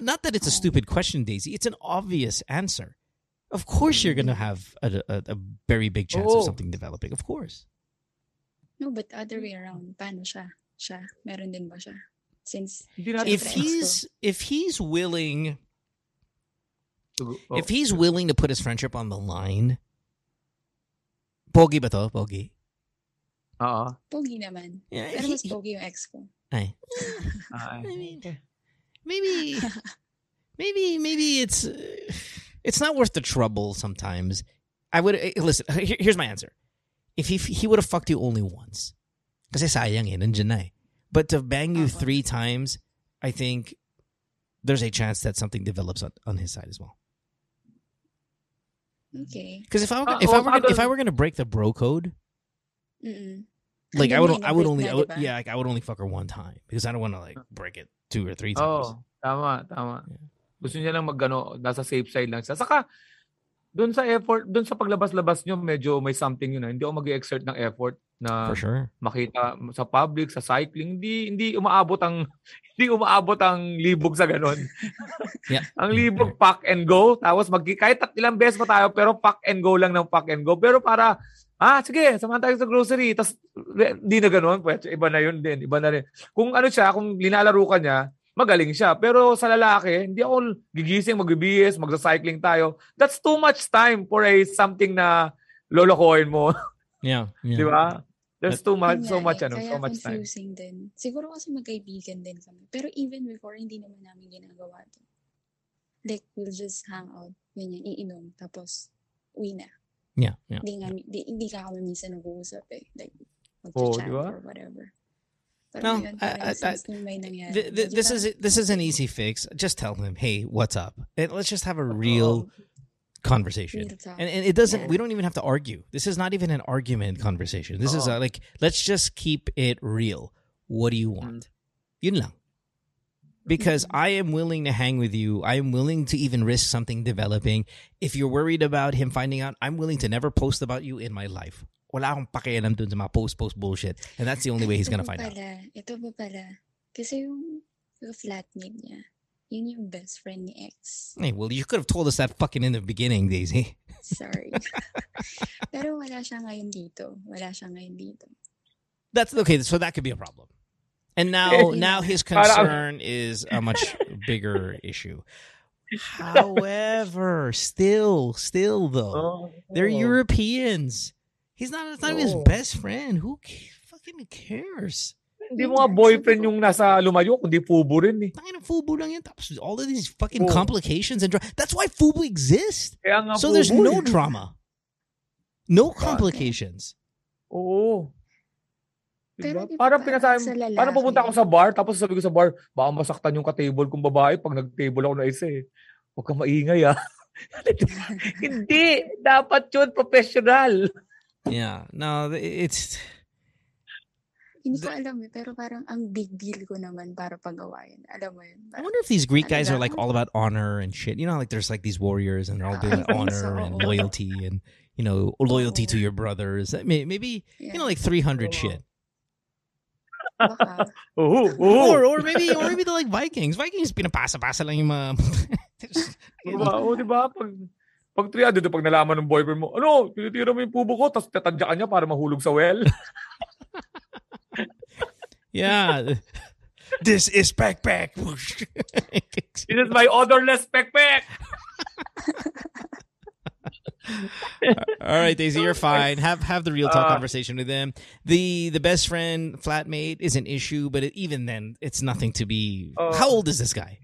not that it's a stupid question, Daisy. It's an obvious answer. Of course you're going to have a very big chance of something developing. Of course. No, but other way around. Paano siya? Meron din ba siya? Since if he's willing to put his friendship on the line, pogi ba to? Pogi? Uh-oh. Pogi naman. Yeah, pero mas pogi yung ex ko. Ay. I mean, maybe it's not worth the trouble sometimes. I would listen. Here's my answer. If he would have fucked you only once, kasi sayang eh, nandiyan na eh. But to bang you three times, I think there's a chance that something develops on his side as well. Okay. Because if I were gonna break the bro code, like I would only fuck her one time because I don't want to like break it 2 or 3 times. Oh, tama. Yeah. Gusto niya lang mag-ano, nasa safe side lang siya. Saka, doon sa effort, doon sa paglabas-labas niyo, medyo may something yun. Hindi ako mag-exert ng effort na makita sa public, sa cycling. Hindi umaabot ang libog sa ganon. Yeah. Ang libog, pack and go. Tapos, kahit ilang beses pa tayo, pero pack and go lang ng pack and go. Pero para, sige, samahan tayo sa grocery. Tapos, hindi na ganon. Iba na yun din. Iba na rin. Kung ano siya, kung linalaro ka niya, magaling siya. Pero sa lalaki, hindi ako gigising, magbibihis, magsa-cycling tayo. That's too much time for a something na lolokohin mo. Yeah. Di ba? There's so much time. Kaya confusing din. Siguro kasi magkaibigan din kami. Pero even before, hindi naman namin ginagawa ito. Like, we'll just hang out. Ganyan, iinom. Tapos, uwi na. Yeah. Hindi ka kami minsan nag-uusap eh. Like, mag-chat or whatever. No, this is an easy fix. Just tell him, hey, what's up? And let's just have a real conversation. And it doesn't. We don't even have to argue. This is not even an argument conversation. This is like, let's just keep it real. What do you want? Yun lang. Because I am willing to hang with you. I am willing to even risk something developing. If you're worried about him finding out, I'm willing to never post about you in my life. Wala akong pakialam dun sa mga post bullshit. And that's the only way he's gonna find out. Ito ba pala? Kasi yung flatmate niya, yun yung best friend ni ex. Hey, well, you could have told us that fucking in the beginning, Daisy. Sorry. Pero wala siya ngayon dito. That's okay, so that could be a problem. And now his concern is a much bigger issue. However, still though, they're Europeans. He's not. It's not his best friend. Who fucking cares? Hindi mo nga boyfriend yung nasa lumayo, kundi fubu rin eh. Tangina, fubu lang yan. Tapos all of these fucking complications and drama. That's why fubu exists. So there's no drama, no complications. Oh. Diba? Parang pupunta ako sa bar, tapos sabi ko sa bar, baka masaktan yung ka-table kung babae pag nag-table ako na isa eh. Huwag kang maingay ah. Hindi. Dapat yun, professional. Yeah, no, it's... Hindi ko alam eh, pero parang ang big deal ko naman para pagawain. Alam mo yun. I wonder if these Greek guys are like all about honor and shit. You know, like there's like these warriors and they're all about honor and loyalty and, you know, loyalty to your brothers. Maybe, you know, like 300 shit. Or maybe they're like Vikings. Vikings, pinapasa-pasa lang yung mga... Oo, diba? Pag 300, pag nalaman ng boyfriend mo, ano, tinitira mo yung pubo ko, tapos tatadya ka niya para mahulog sa well. Yeah. This is backpack. This is my odorless backpack. All right, Daisy, you're fine. Have the real talk conversation with them. The best friend, flatmate, is an issue, but even then, it's nothing to be... How old is this guy?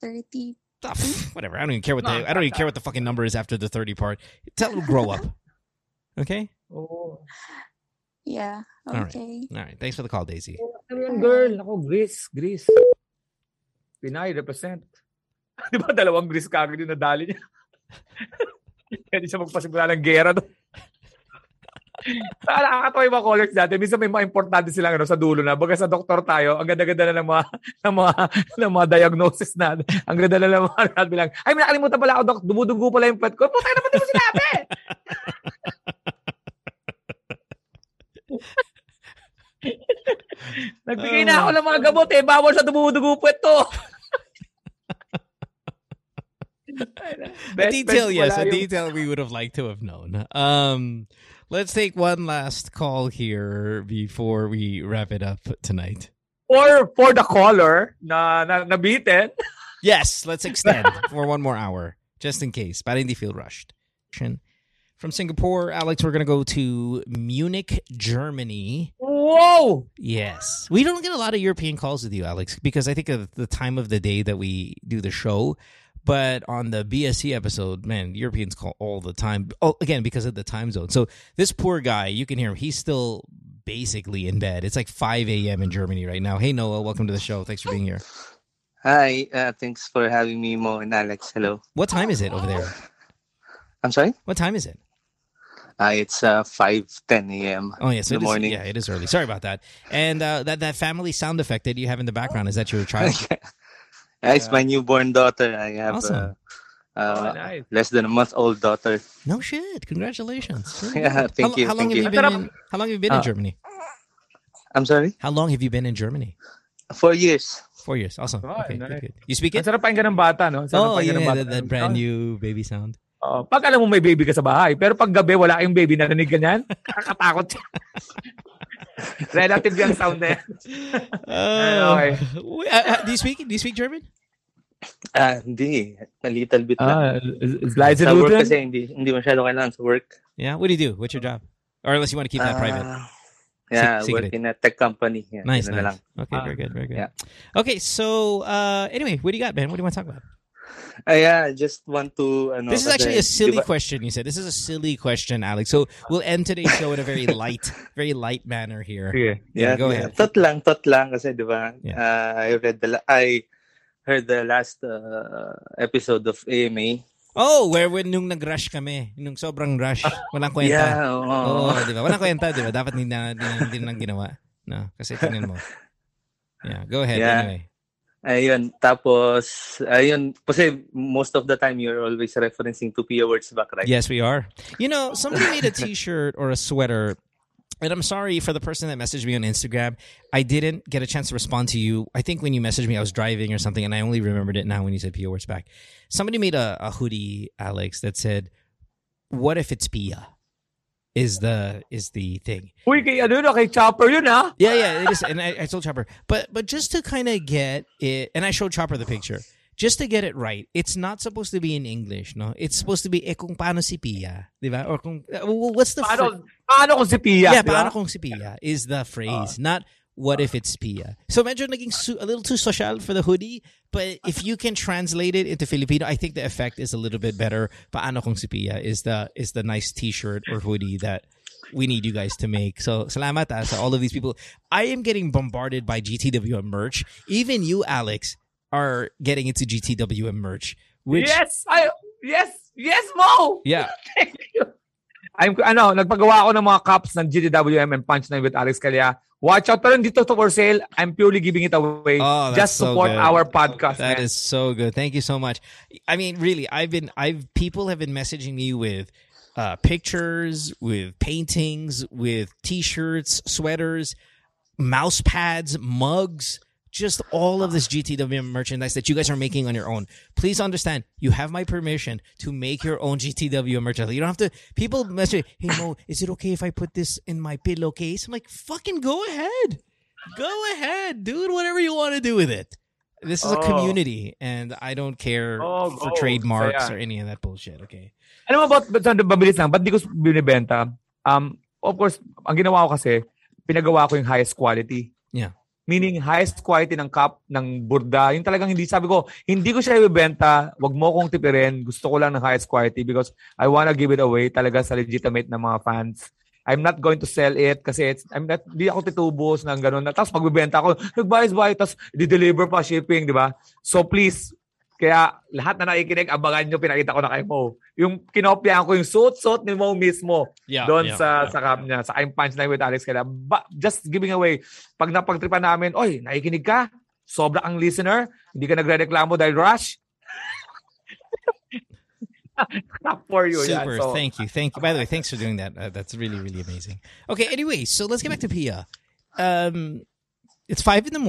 30. Whatever. I don't even care what the fucking number is after the 30 part. Tell him grow up. Okay? Oh. Yeah. Okay. All right. Thanks for the call, Daisy. Girl, ako, Greece. Pinay, represent. Di ba dalawang Greece kagad yung nadali niya? Hindi siya magpasimula ng gera doon. Nakakatawa yung mga callers dati. Minsan may mga importante silang ano, sa dulo na. Baga sa doktor tayo, ang ganda-ganda na ng mga diagnosis na. Ang ganda na ng mga lahat bilang, ay, nakalimutan pala ako, Dok. Dumudugo pala yung pet ko. Puta naman din mo sinabi! Nagbigay na ako ng mga gamot eh. Bawal sa dumudugo po ito. A detail we would have liked to have known. Let's take one last call here before we wrap it up tonight. Or for the caller na nabitin. Yes, let's extend for one more hour just in case. Para hindi feel rushed. From Singapore, Alex, we're going to go to Munich, Germany. Whoa! Yes. We don't get a lot of European calls with you, Alex, because I think of the time of the day that we do the show. But on the BSC episode, man, Europeans call all the time. Oh, again, because of the time zone. So this poor guy, you can hear him. He's still basically in bed. It's like 5 a.m. in Germany right now. Hey, Noah, welcome to the show. Thanks for being here. Hi. Thanks for having me, Mo and Alex. Hello. What time is it over there? I'm sorry? What time is it? It's 5:10 a.m. Oh, yes, yeah, so in the morning. Yeah, it is early. Sorry about that. And that family sound effect that you have in the background, is that your child? Yeah, it's my newborn daughter. I have awesome. Nice. Less than a month-old daughter. No shit. Congratulations. Really? Yeah, thank you. How long have you been in Germany? I'm sorry? How long have you been in Germany? 4 years. 4 years. Awesome. Oh, okay, nice. Good. You speak it? Sarap pakinggan ng bata, no? Oh, yeah, that brand new baby sound. Pag alam mo may baby ka sa bahay, pero pag gabi wala kayong baby, narinig ka niyan, kakatakot siya. Relative yung sound na yan. Okay. Do you speak German? Hindi. A little bit lang. Slides sa work kasi hindi masyado kailangan sa work. Yeah? What do you do? What's your job? Or unless you want to keep that private. Yeah, work in a tech company. Yeah, nice. Okay, very good. Yeah. Okay, so anyway, what do you got, man? What do you want to talk about? Yeah, I just want to... this is actually a silly question, you said. This is a silly question, Alex. So we'll end today's show in a very light manner here. Yeah, go ahead. Tot lang kasi, di ba? Yeah. I heard the last episode of AMA. Oh, where nung nag-rush kami. Nung sobrang rush. Walang kwenta. Yeah, oo. Di ba? Walang kwenta, di ba? Dapat hindi nang ginawa. No, kasi tingnan mo. Yeah, go ahead anyway. Ayun, tapos, kasi most of the time you're always referencing to Pia Wurtzbach, right? Yes, we are. You know, somebody made a t-shirt or a sweater, and I'm sorry for the person that messaged me on Instagram. I didn't get a chance to respond to you. I think when you messaged me, I was driving or something, and I only remembered it now when you said Pia Wurtzbach. Somebody made a hoodie, Alex, that said, what if it's Pia? Is the thing. Uy, kay Chopper yun, ha? Yeah, it is. And I told Chopper. But just to kind of get it, and I showed Chopper the picture, just to get it right, it's not supposed to be in English, no? It's supposed to be, kung paano si Pia? Diba? Or kung, what's the phrase? Paano kung si Pia? Yeah, paano kung si Pia is the phrase, not what if it's Pia. So medyo naging a little too social for the hoodie, but if you can translate it into Filipino, I think the effect is a little bit better. Paano kung si Pia is the nice t-shirt or hoodie that we need you guys to make. So salamat to all of these people. I am getting bombarded by GTWM merch. Even you, Alex, are getting into GTWM merch. Which... Yes, Mo! Yeah. Thank you. Nagpagawa ako ng mga cups ng GTWM and Punchline with Alex Calleja. Watch out, pero dito to for sale. I'm purely giving it away. Oh, just support so our podcast. That man. Is so good. Thank you so much. I mean, really, people have been messaging me with pictures, with paintings, with t-shirts, sweaters, mouse pads, mugs. Just all of this GTWM merchandise that you guys are making on your own. Please understand, you have my permission to make your own GTWM merchandise. You don't have to... People message, hey, Mo, is it okay if I put this in my pillowcase? I'm like, fucking go ahead. Go ahead. Dude, whatever you want to do with it. This is a community, and I don't care for trademarks or any of that bullshit, okay? I know about... Mabilis lang, ba't di ko binibenta? Of course, ang ginawa ko kasi, pinagawa ko yung highest quality. Yeah. Meaning, highest quality ng cup, ng burda. Yung talagang hindi, sabi ko, hindi ko siya ibibenta. Wag mo kong tipirin. Gusto ko lang ng highest quality because I wanna give it away talaga sa legitimate ng mga fans. I'm not going to sell it kasi it's, I'm not, di ako titubos ng ganun. Tapos magbibenta ako, nagbayas-bayas, tapos di-deliver pa shipping, di ba? So please, kaya lahat na nakikinig, abangan nyo, pinakita ko na kay Mo. Yung kinopyahan ko yung suot-suot ni Mo mismo sa cup niya, sa I'm Punchline with Alex Calleja. Just giving away. Pag napagtripan namin, oy, nakikinig ka? Sobra ang listener? Hindi ka nagre-reklamo dahil rush? Not for you. Super. Yeah, so. Thank you. By the way, thanks for doing that. That's really, really amazing. Okay. Anyway, so let's get back to Pia. It's 5 a.m.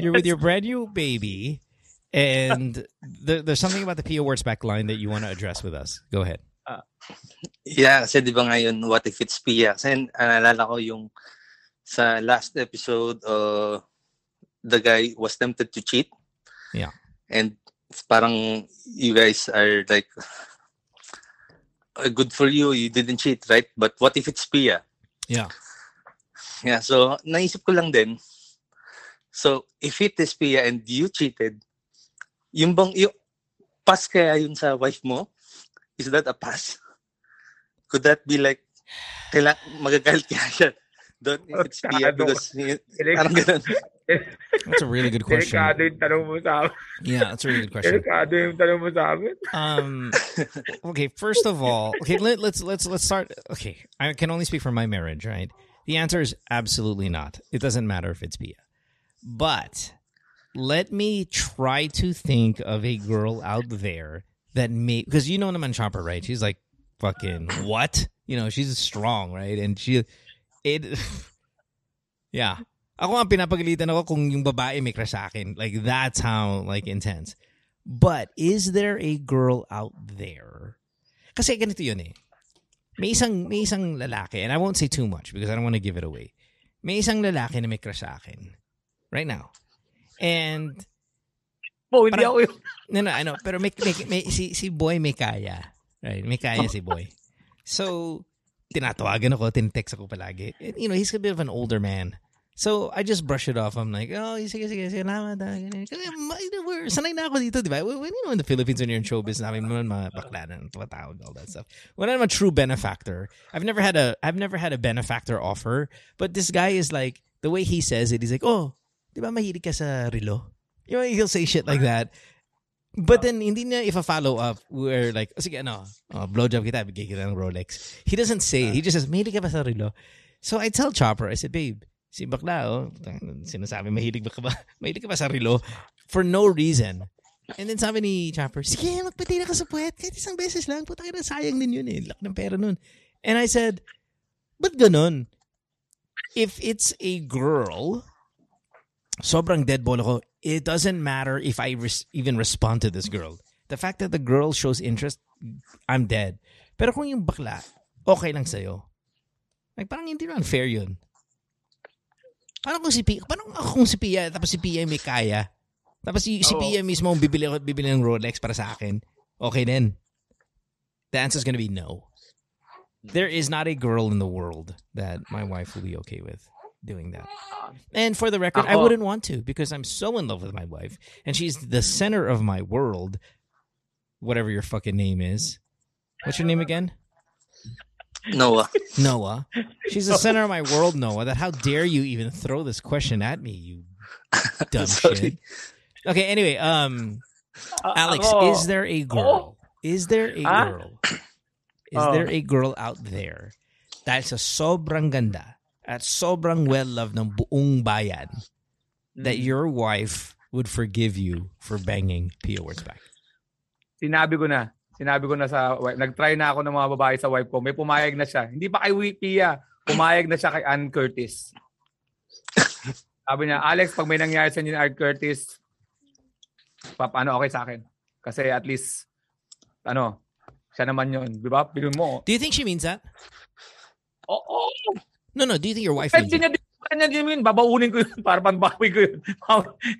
You're with your brand new baby, and there's something about the Pia Wurtzbach line that you want to address with us. Go ahead. Yeah, kasi di ba ngayon, what if it's Pia? Kasi naalala ko yung sa last episode, the guy was tempted to cheat. Yeah. And it's parang you guys are like, good for you, you didn't cheat, right? But what if it's Pia? Yeah. Yeah, so naisip ko lang din. So if it is Pia and you cheated, yung bang, yung pass kaya yun sa wife mo? Is that a pass? Could that be like, magagalit kaya siya? Don't if it's Pia because parang ganun. That's a really good question. Yeah, that's a really good question. Okay, first of all, okay, let's start. Okay, I can only speak for my marriage, right? The answer is absolutely not. It doesn't matter if it's Pia. But let me try to think of a girl out there that may, because you know naman Chopper, right? She's like fucking what? You know, she's strong, right? And yeah. Ako ang pinapagalitan ako kung yung babae may crush sa akin. Like, that's how, like, intense. But, is there a girl out there? Kasi ganito yun eh. May isang lalaki, and I won't say too much because I don't want to give it away. May isang lalaki na may crush sa akin. Right now. And, hindi ako yun. No, I know. Pero si Boy may kaya. Right? May kaya si Boy. So, tinatawagan ako, tinitext ako palagi. And, you know, he's a bit of an older man. So, I just brush it off. I'm like, oh, sige, naman. We're sanay na ako dito, di ba? When you know, in the Philippines, when you're in showbiz, namin mo mga baklaran, tawag, all that stuff. When I'm a true benefactor, I've never had a benefactor offer, but this guy is like, the way he says it, he's like, oh, di ba mahilig ka sa rilo? You know, he'll say shit like that. But then, hindi niya if a follow-up where like, oh, sige, ano, blowjob kita, bigay kita ng Rolex. He doesn't say it. He just says, mahilig ka ba sa rilo? So, I tell Chopper, I said, babe, si bakla, oh, sinasabi, mahilig ka ba sa rilo? For no reason. And then sabi ni Chopper, sige, magpatira ka sa puwet, kahit isang beses lang, putang ina, sayang din yun eh, laki ng pera nun. And I said, ba't ganun? If it's a girl, sobrang deadball ako, it doesn't matter if I even respond to this girl. The fact that the girl shows interest, I'm dead. Pero kung yung bakla, okay lang sa'yo. Like, parang hindi lang fair yun. Paano kung si Pia, tapos si Pia may kaya? Tapos si Pia mismo bibili ng Rolex para sa akin. Okay then. The answer's gonna be no. There is not a girl in the world that my wife will be okay with doing that. And for the record, I wouldn't want to because I'm so in love with my wife and she's the center of my world. Whatever your fucking name is. What's your name again? Noah. She's the center of my world, Noah. That how dare you even throw this question at me, you dumb shit. Okay, anyway, Alex, is there a girl? Is there a girl out there? Dahil sa sobrang ganda at sobrang well-loved ng buong bayan that your wife would forgive you for banging Pia Wurtzbach. Sinabi ko na sa wife, nag-try na ako ng mga babae sa wife ko. May pumayag na siya. Hindi pa kay Pia, pumayag na siya kay Ann Curtis. Sabi niya, Alex, pag may nangyari sa inyo ni Ann Curtis, paano okay sa akin? Kasi at least, siya naman yun. Diba? Bilun mo. Do you think she means that? Oo. No, do you think your wife means that? Babaunin ko yun para pambawi ko yun.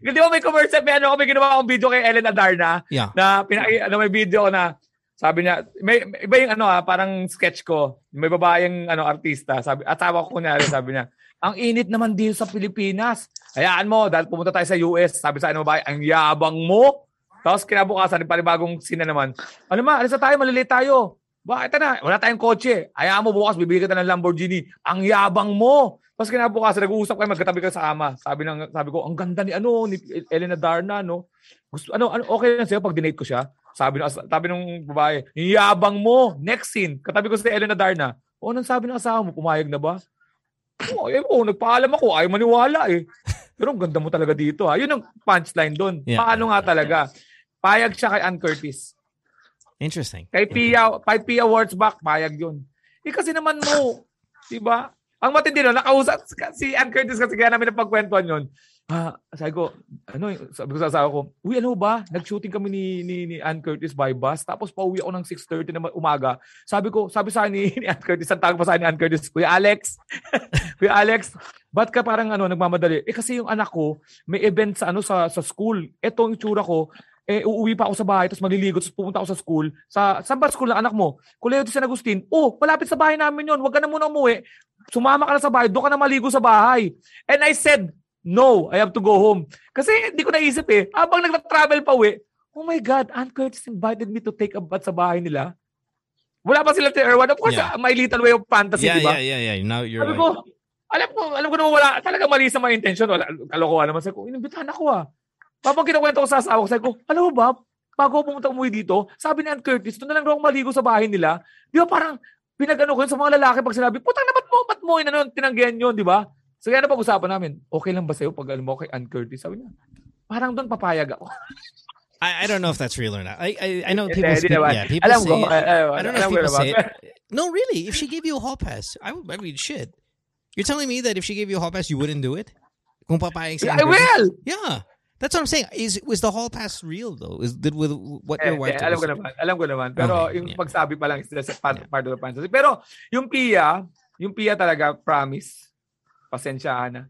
Di ba may commercial, may ginawa akong video kay Ellen Adarna na may video ko na Sabi niya, may iba yung parang sketch ko. May babaeng artista, sabi atawa ko niya, sabi niya, ang init naman dito sa Pilipinas. Hayaan mo dahil pumunta tayo sa US. Sabi sa babae, ang yabang mo. Tapos kinabukasan, panibagong sina naman. Alis na tayo, malilate tayo. Bakit na? Wala tayong kotse. Hayaan mo bukas bibili kita ng Lamborghini. Ang yabang mo. Tapos kinabukasan, nag-uusap kayo, magkatabi ka sa ama. Sabi ko, ang ganda ni Ellen Adarna, no. Gusto okay na sa'yo pag dinate ko siya. Sabi nung babae, yabang mo, next scene. Katabi ko si Ellen Adarna. O, nang sabi ng asawa mo, pumayag na ba? Nagpaalam ako, ayaw maniwala eh. Pero ang ganda mo talaga dito ha. Yun ang punchline doon. Yeah. Paano nga talaga? Payag siya kay Ann Curtis. Interesting. Kay Pia Wurtzbach, payag yun. Kasi naman mo, diba? Ang matindi no, nakausap si Ann Curtis kasi kaya namin napagkwentuhan yun. Sabi ko sa asawa ko, uy, ba? Nag-shooting kami ni Ann Curtis by bus. Tapos pauwi ako ng 6:30 na umaga. Sabi sa ni Ann Curtis, ang tawag pa sa ni Ann Curtis, Kuya Alex, ba't ka parang nagmamadali? Kasi yung anak ko, may event sa sa school. Ito ang itsura ko. Uuwi pa ako sa bahay, tapos maliligo, tapos pupunta ako sa school. Saan ba school ng anak mo? Koleyo de San Agustin. Oh, malapit sa bahay namin yun. Huwag ka na muna umuwi. Sumama ka na sa bahay. Doon ka na maligo sa bahay. And I said, no, I have to go home. Kasi hindi ko naisip eh. Habang nagla-travel pa uwi, oh my God, Ann Curtis invited me to take a bath sa bahay nila. Wala pa sila sa Erwan. Of course, my little way of fantasy, diba? Yeah. Now you're right. Ko, alam ko naman wala. Talaga mali sa mga intention. Kalokohan naman. Sabi ko, inibitahan ako ah. Papang kinakwento ko sa asawa ko. Sabi ko, alam mo ba, bago pumunta umuwi dito, sabi ni Ann Curtis, doon na lang ako maligo sa bahay nila. Di ba parang pinag-ano ko yun sa mga lalaki pag sinabi, putang na ba't mo tinanggihan yun, di ba? So kaya na pag-usapan namin, okay lang ba sa'yo pag alam mo kay Ann Curtis? Sabi niya, parang doon papayag ako. I don't know if that's real or not. I know people speak, people alam say ko, I don't know if people say it. No, really, if she gave you a hall pass, I mean, shit. You're telling me that if she gave you a hall pass, you wouldn't do it? Kung papayag si Ann Curtis? I will! Yeah. That's what I'm saying. Was the hall pass real though? With what your wife? Alam ko naman. Pero yung pagsabi pa lang is part of the fantasy. Pero yung Pia talaga promise. Pasensyahan na.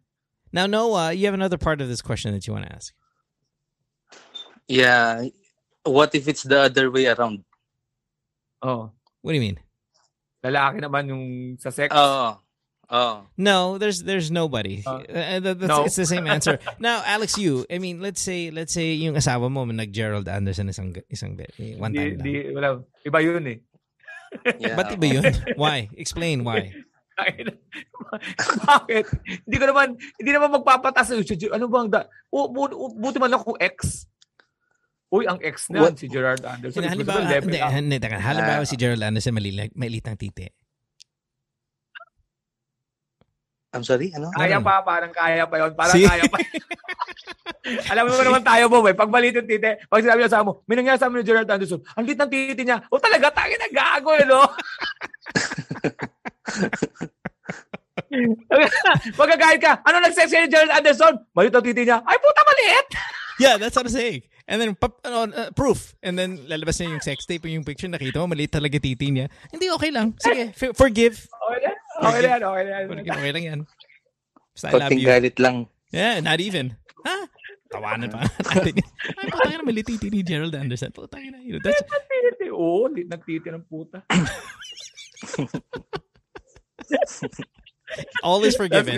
Now Noah, you have another part of this question that you want to ask. Yeah. What if it's the other way around? Oh, what do you mean? Lalaki naman yung sa sex. Oh. No, there's nobody. No. It's the same answer. Now, Alex, let's say yung asawa mo nag-Gerald Anderson isang bit. One time lang. Iba yun eh. Yeah. Ba't iba yun? Why? Explain why. Bakit? Hindi naman magpapatas. Ano bang buti man ako ex. Uy, ang ex na si Gerald Anderson. Halimbawa si Gerald Anderson malilit ang titi. I'm sorry, Kaya pa, parang kaya pa yun. Parang kaya pa yun. Alam mo naman tayo, Bob, pag maliit yung titi, pag sinabi niya sa mo, may nangyari sa amin ni Gerald Anderson, ang liit ng titi niya. O talaga, tangin na gago, Magkagahit ka, ano nag-sex ni Gerald Anderson? Maliit ang titi niya. Ay, puta, maliit! Yeah, that's what I'm saying. And then, proof. And then, lalabas niya yung sex tape, yung picture, nakita mo, maliit talaga titi niya. Hindi, okay lang. Sige, forgive. Okay lang yan. Basta I love you. Galit lang. Yeah, not even. Ha? Tawanan pa natin yan. Ay, putang na, malititi ni Gerald Anderson. Putang na. Oo, nagtiti ng puta. All is forgiven.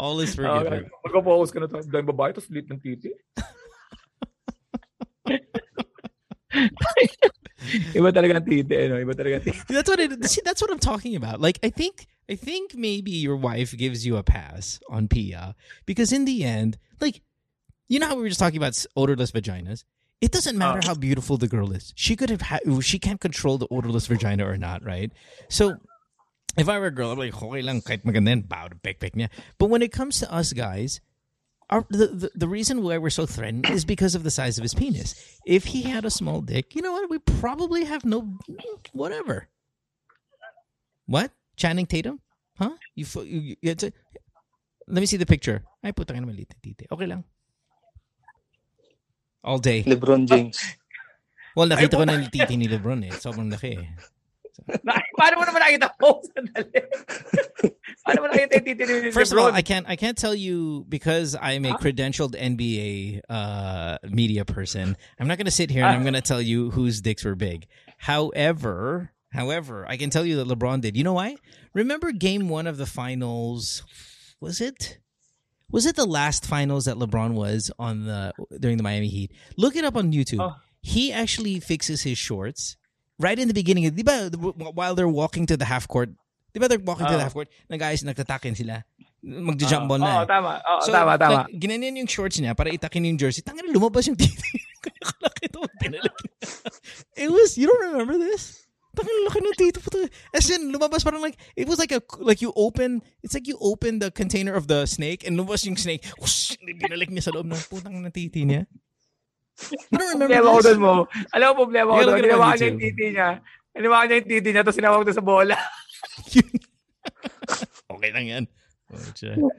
All is forgiven. Magpapokus ka na ito. Dahil babae, tapos lit ng titi. That's what I'm talking about. Like I think maybe your wife gives you a pass on Pia because in the end, like how we were just talking about odorless vaginas, it doesn't matter how beautiful the girl is. She could have she can't control the odorless vagina or not, right? So if I were a girl, I'm like, okay lang kahit maganda yan, bow to backpack niya. But when it comes to us guys, the reason why we're so threatened is because of the size of his penis. If he had a small dick, you know what? We probably have no whatever. What? Channing Tatum? Huh? Let me see the picture. Ay, putang ina, maliit na titi. Okay lang. All day. LeBron James. Well, nakita ko na yung titi ni LeBron eh. Sobrang laki eh. So, Paano mo naman nakita ko? Paano mo nakita yung titi ni LeBron? First of all, I can't tell you because I'm a credentialed NBA media person. I'm not going to sit here and I'm going to tell you whose dicks were big. However, I can tell you that LeBron did. You know why? Remember game one of the finals? Was it the last finals that LeBron was on during the Miami Heat? Look it up on YouTube. Oh. He actually fixes his shorts right in the beginning. While they're walking to the half court, na guys nagtatakin sila. Mag-jump ball na. Tama. Ginanyan yung shorts niya para itakin yung jersey. Tangina, lumabas yung titi. It was, you don't remember this? As in, lumabas parang like, it was like a, like you open, it's like you open the container of the snake and lumabas yung snake. Whoosh! Binalik niya sa loob ng putang na titi niya. You don't remember this? Alam mo problema ko doon. Hinawakan niya yung titi niya. Tapos sinawag doon sa bola. Okay lang yan.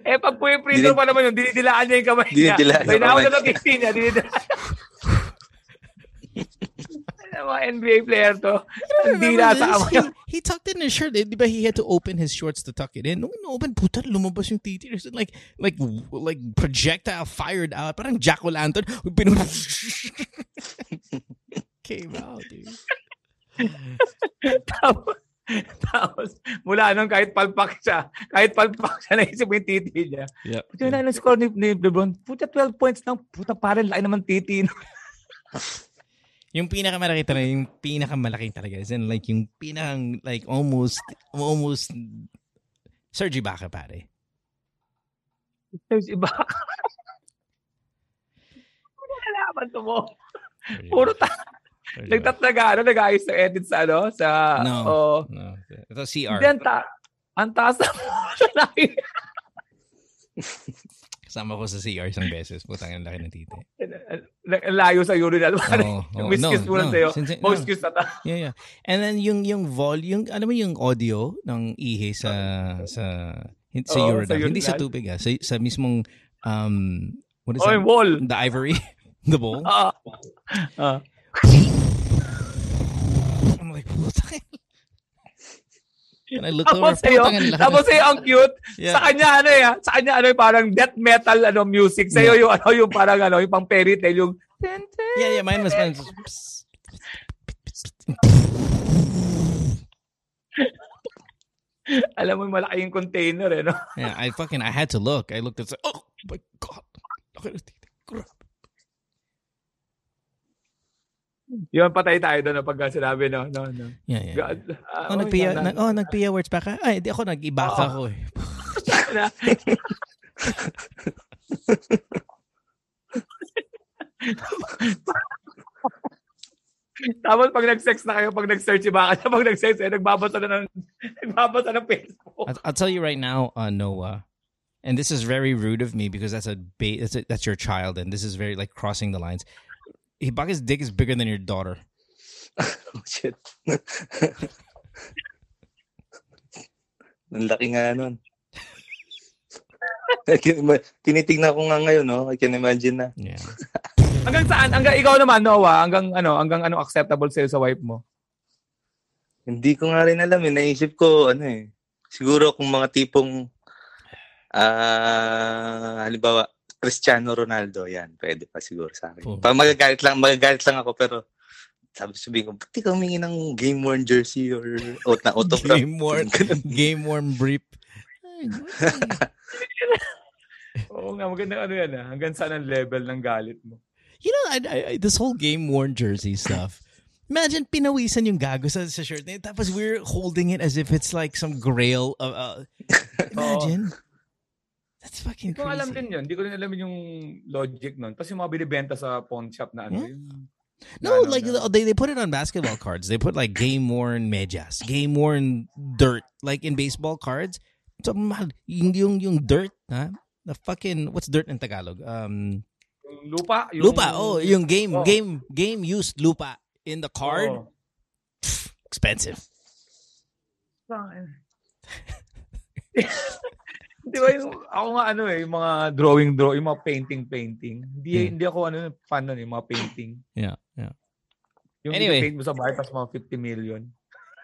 Eh, pag po yung freezer pa naman yun, dinidilaan niya yung kamay niya. Hinawakan na titi niya, dinidilaan. NBA player to. He tucked in his shirt, but he had to open his shorts to tuck it in. No, open puta lumabas yung titi. Like projectile fired out. Parang Jack O'Lantern came out, dude. Tapos, mula nung kahit palpak siya, naisip mo yung titi niya. Yep. Puta na yung score ni LeBron. Puta 12 points lang. Puta parang lain naman titi. Yung pinakamalaki talaga. As in, like, yung pinakang, like, almost, Serge Ibaka, pare. Serge Ibaka? Ano nalaman to mo? Puro ta. Nag-ayos na edit sa, ano? Sa, No. Ito, CR. Hindi, ang taas na mo. Kasama ko sa CR isang beses. Putang ang laki ng titi. Layo sa urinal. Whiskis muna sa'yo. Whiskis na ta. Yeah. And then yung volume, alam mo yung audio ng ihi sa urinal. Hindi sa tubig ha. Sa mismong, what is that? Wall. The ivory. The bowl. I'm like, putang ang. And I looked over. Tapos sa'yo ang cute. Yeah. Sa kanya, parang death metal music. Sa'yo yung, yung parang yung pang fairy tale, yung... Yeah, mine was... Alam mo, malaki yung container, eh, no? Yeah, I had to look. I looked at... Oh, my God. Yun, patay tayo doon pag sinabi, no. Yeah. God. Nag-Pia Wurtzbach ka? Ay, hindi ako, nag-Ibaka ko eh. Tapos pag nag-search Ibaka, pag nag-search, nagbabasa ng Facebook. I'll tell you right now, Noah, and this is very rude of me because that's your child and this is very like crossing the lines. Ibaka's dick is bigger than your daughter. Oh, shit. Ang laki nga nun. Tinitignan ko nga ngayon, no? I can imagine na. Yeah. Hanggang saan? Hanggang ikaw naman, Noah? Hanggang acceptable sa'yo sa wife mo? Hindi ko nga rin alam. Naisip ko, siguro kung mga tipong, halimbawa, Cristiano Ronaldo, yan. Pwede pa siguro sa akin. Oh. Magagalit lang ako, pero sabihin ko, ba't di ka humingi ng game-worn jersey or autograph? Game-worn brief. Oo nga, maganda yan. Hanggang saan ang level ng galit mo? You know, I this whole game-worn jersey stuff, imagine pinawisan yung gago sa shirt na yun, tapos we're holding it as if it's like some grail. Imagine. Oh. That's fucking crazy. Hindi ko alam din yun. Hindi ko rin alam yung logic nun. Tapos yung mga binibenta sa pawn shop na yung... No, they put it on basketball cards. They put like game-worn medyas, game-worn dirt. Like in baseball cards, yung dirt, ha? The fucking, what's dirt in Tagalog? Lupa. Yung game-used lupa in the card. Oh. Pff, expensive. Di ba ako nga yung mga drawing, yung mga painting. Hindi ako fan nun, yung mga painting. Yeah. Yung anyway, paint mo sa bahay, tas mga 50 million.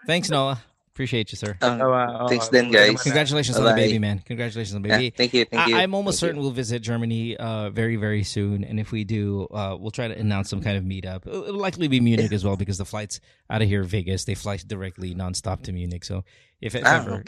Thanks, Noah. Appreciate you, sir. Thanks then, guys. Congratulations on the baby, man. Congratulations on the baby. Yeah, thank you. Thank you. I'm almost certain we'll visit Germany very, very soon. And if we do, we'll try to announce some kind of meetup. It'll likely be Munich as well, because the flights out of here, Vegas, they fly directly nonstop to Munich. So if it ever,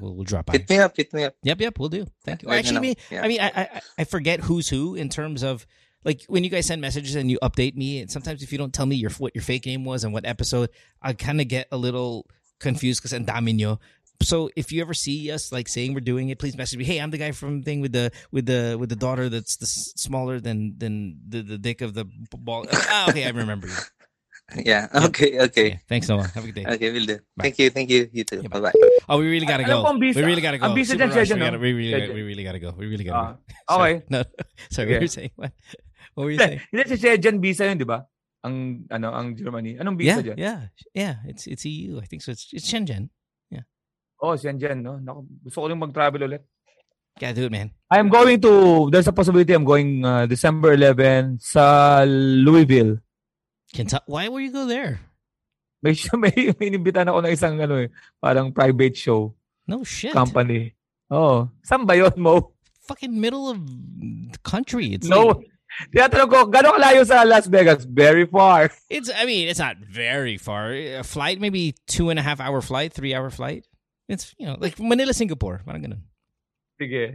we'll drop by. Hit me up. Yep, we'll do. Thank you. I forget who's who in terms of, like, when you guys send messages and you update me, and sometimes if you don't tell me what your fake name was and what episode, I kind of get a little confused because andami nyo. So if you ever see us like saying we're doing it, please message me. Hey, I'm the guy from thing with the daughter that's the smaller than the dick of the ball. Okay, I remember you. Yeah. Okay. Yeah. Thanks, Noah. Have a good day. Okay, we'll do. Bye. Thank you. You too. Yeah, bye. Oh, we really gotta go. I'm busy. We really gotta go. Okay. No. Sorry. What were you saying? What were you saying? It's a Gen visa, yun, di ba? Ang Germany. Anong visa dyan? Yeah. It's EU. I think so. It's Shenzhen. Yeah. Oh, Shenzhen, no? Naku, gusto ko lang mag-travel ulit. Yeah, do it, man. There's a possibility I'm going December 11 sa Louisville. Why will you go there? May inimbitan ako ng isang parang private show. No shit. Company. Oh, saan ba yun, Mo? Fucking middle of the country. It's no. Like... Tinatanong ko, gano'ng kalayo sa Las Vegas? Very far. It's not very far. A flight, maybe 2.5-hour flight, 3-hour flight. It's, like Manila, Singapore. Parang ganun. Sige.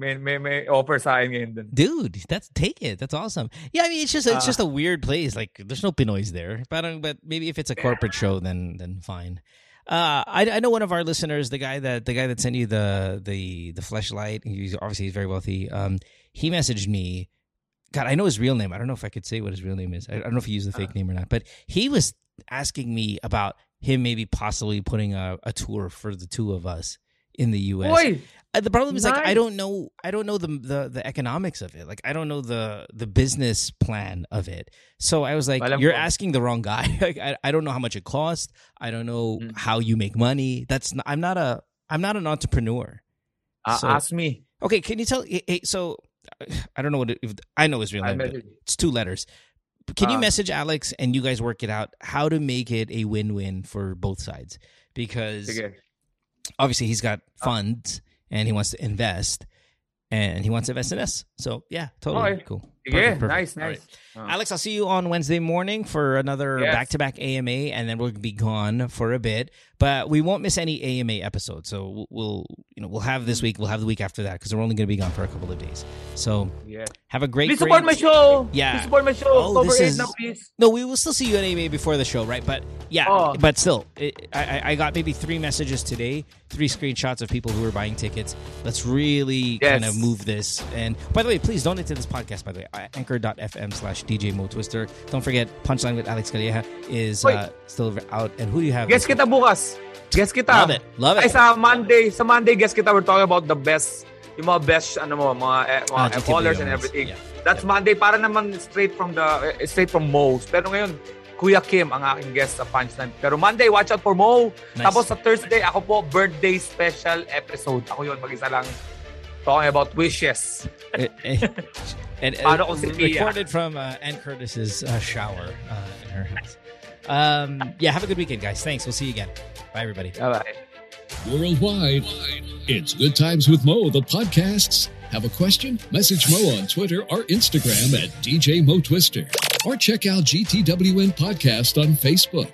May offer sa akin ngayon dun. Dude, take it. That's awesome. Yeah, it's just a weird place. Like, there's no Pinoys there. But maybe if it's a corporate show, then fine. I know one of our listeners, the guy that sent you the fleshlight. He's very wealthy. He messaged me. God, I know his real name. I don't know if I could say what his real name is. I don't know if he used the fake name or not. But he was asking me about him maybe possibly putting a tour for the two of us in the U.S. Boy, the problem is I don't know the economics of it. Like, I don't know the business plan of it. So I was like, you're asking the wrong guy. Like, I don't know how much it costs. I don't know how you make money. I'm not an entrepreneur. So, ask me. Okay, can you tell? Hey, so I don't know I know his real name. It's 2 letters. Can you message Alex and you guys work it out how to make it a win-win for both sides? Because. Okay. Obviously, he's got funds and he wants to invest, in us. So, yeah, totally cool. Yeah, perfect. Nice. Right. Alex, I'll see you on Wednesday morning for another back-to-back AMA, and then we'll be gone for a bit. But we won't miss any AMA episodes. So we'll have this week, we'll have the week after that, because we're only going to be gone for a couple of days. So have a great. Please support my show. Yeah, please support my show. Oh, we will still see you at AMA before the show, right? But but still, I got maybe 3 messages today, 3 screenshots of people who are buying tickets. Let's really kind of move this. And by the way, please donate to this podcast. By the way. Anchor.fm/DJ Mo Twister. Don't forget, Punchline with Alex Calleja is still out. And who do you have? Guest kita bukas. Guest kita. Love it. Ay, sa Monday, guest kita. We're talking about the best, yung mga best, mga callers and everything. Yeah. That's Monday. Para naman straight from Mo's. Pero ngayon, Kuya Kim ang aking guest sa Punchline. Pero Monday, watch out for Mo. Nice. Tapos sa Thursday, ako po, birthday special episode. Ako yun, mag-isa lang. Talking about wishes. And recorded from Ann Curtis's shower in her house. Have a good weekend, guys. Thanks. We'll see you again. Bye, everybody. Bye-bye. Worldwide, it's Good Times with Mo, the podcasts. Have a question? Message Mo on Twitter or Instagram at DJ Mo Twister. Or check out GTWN Podcast on Facebook.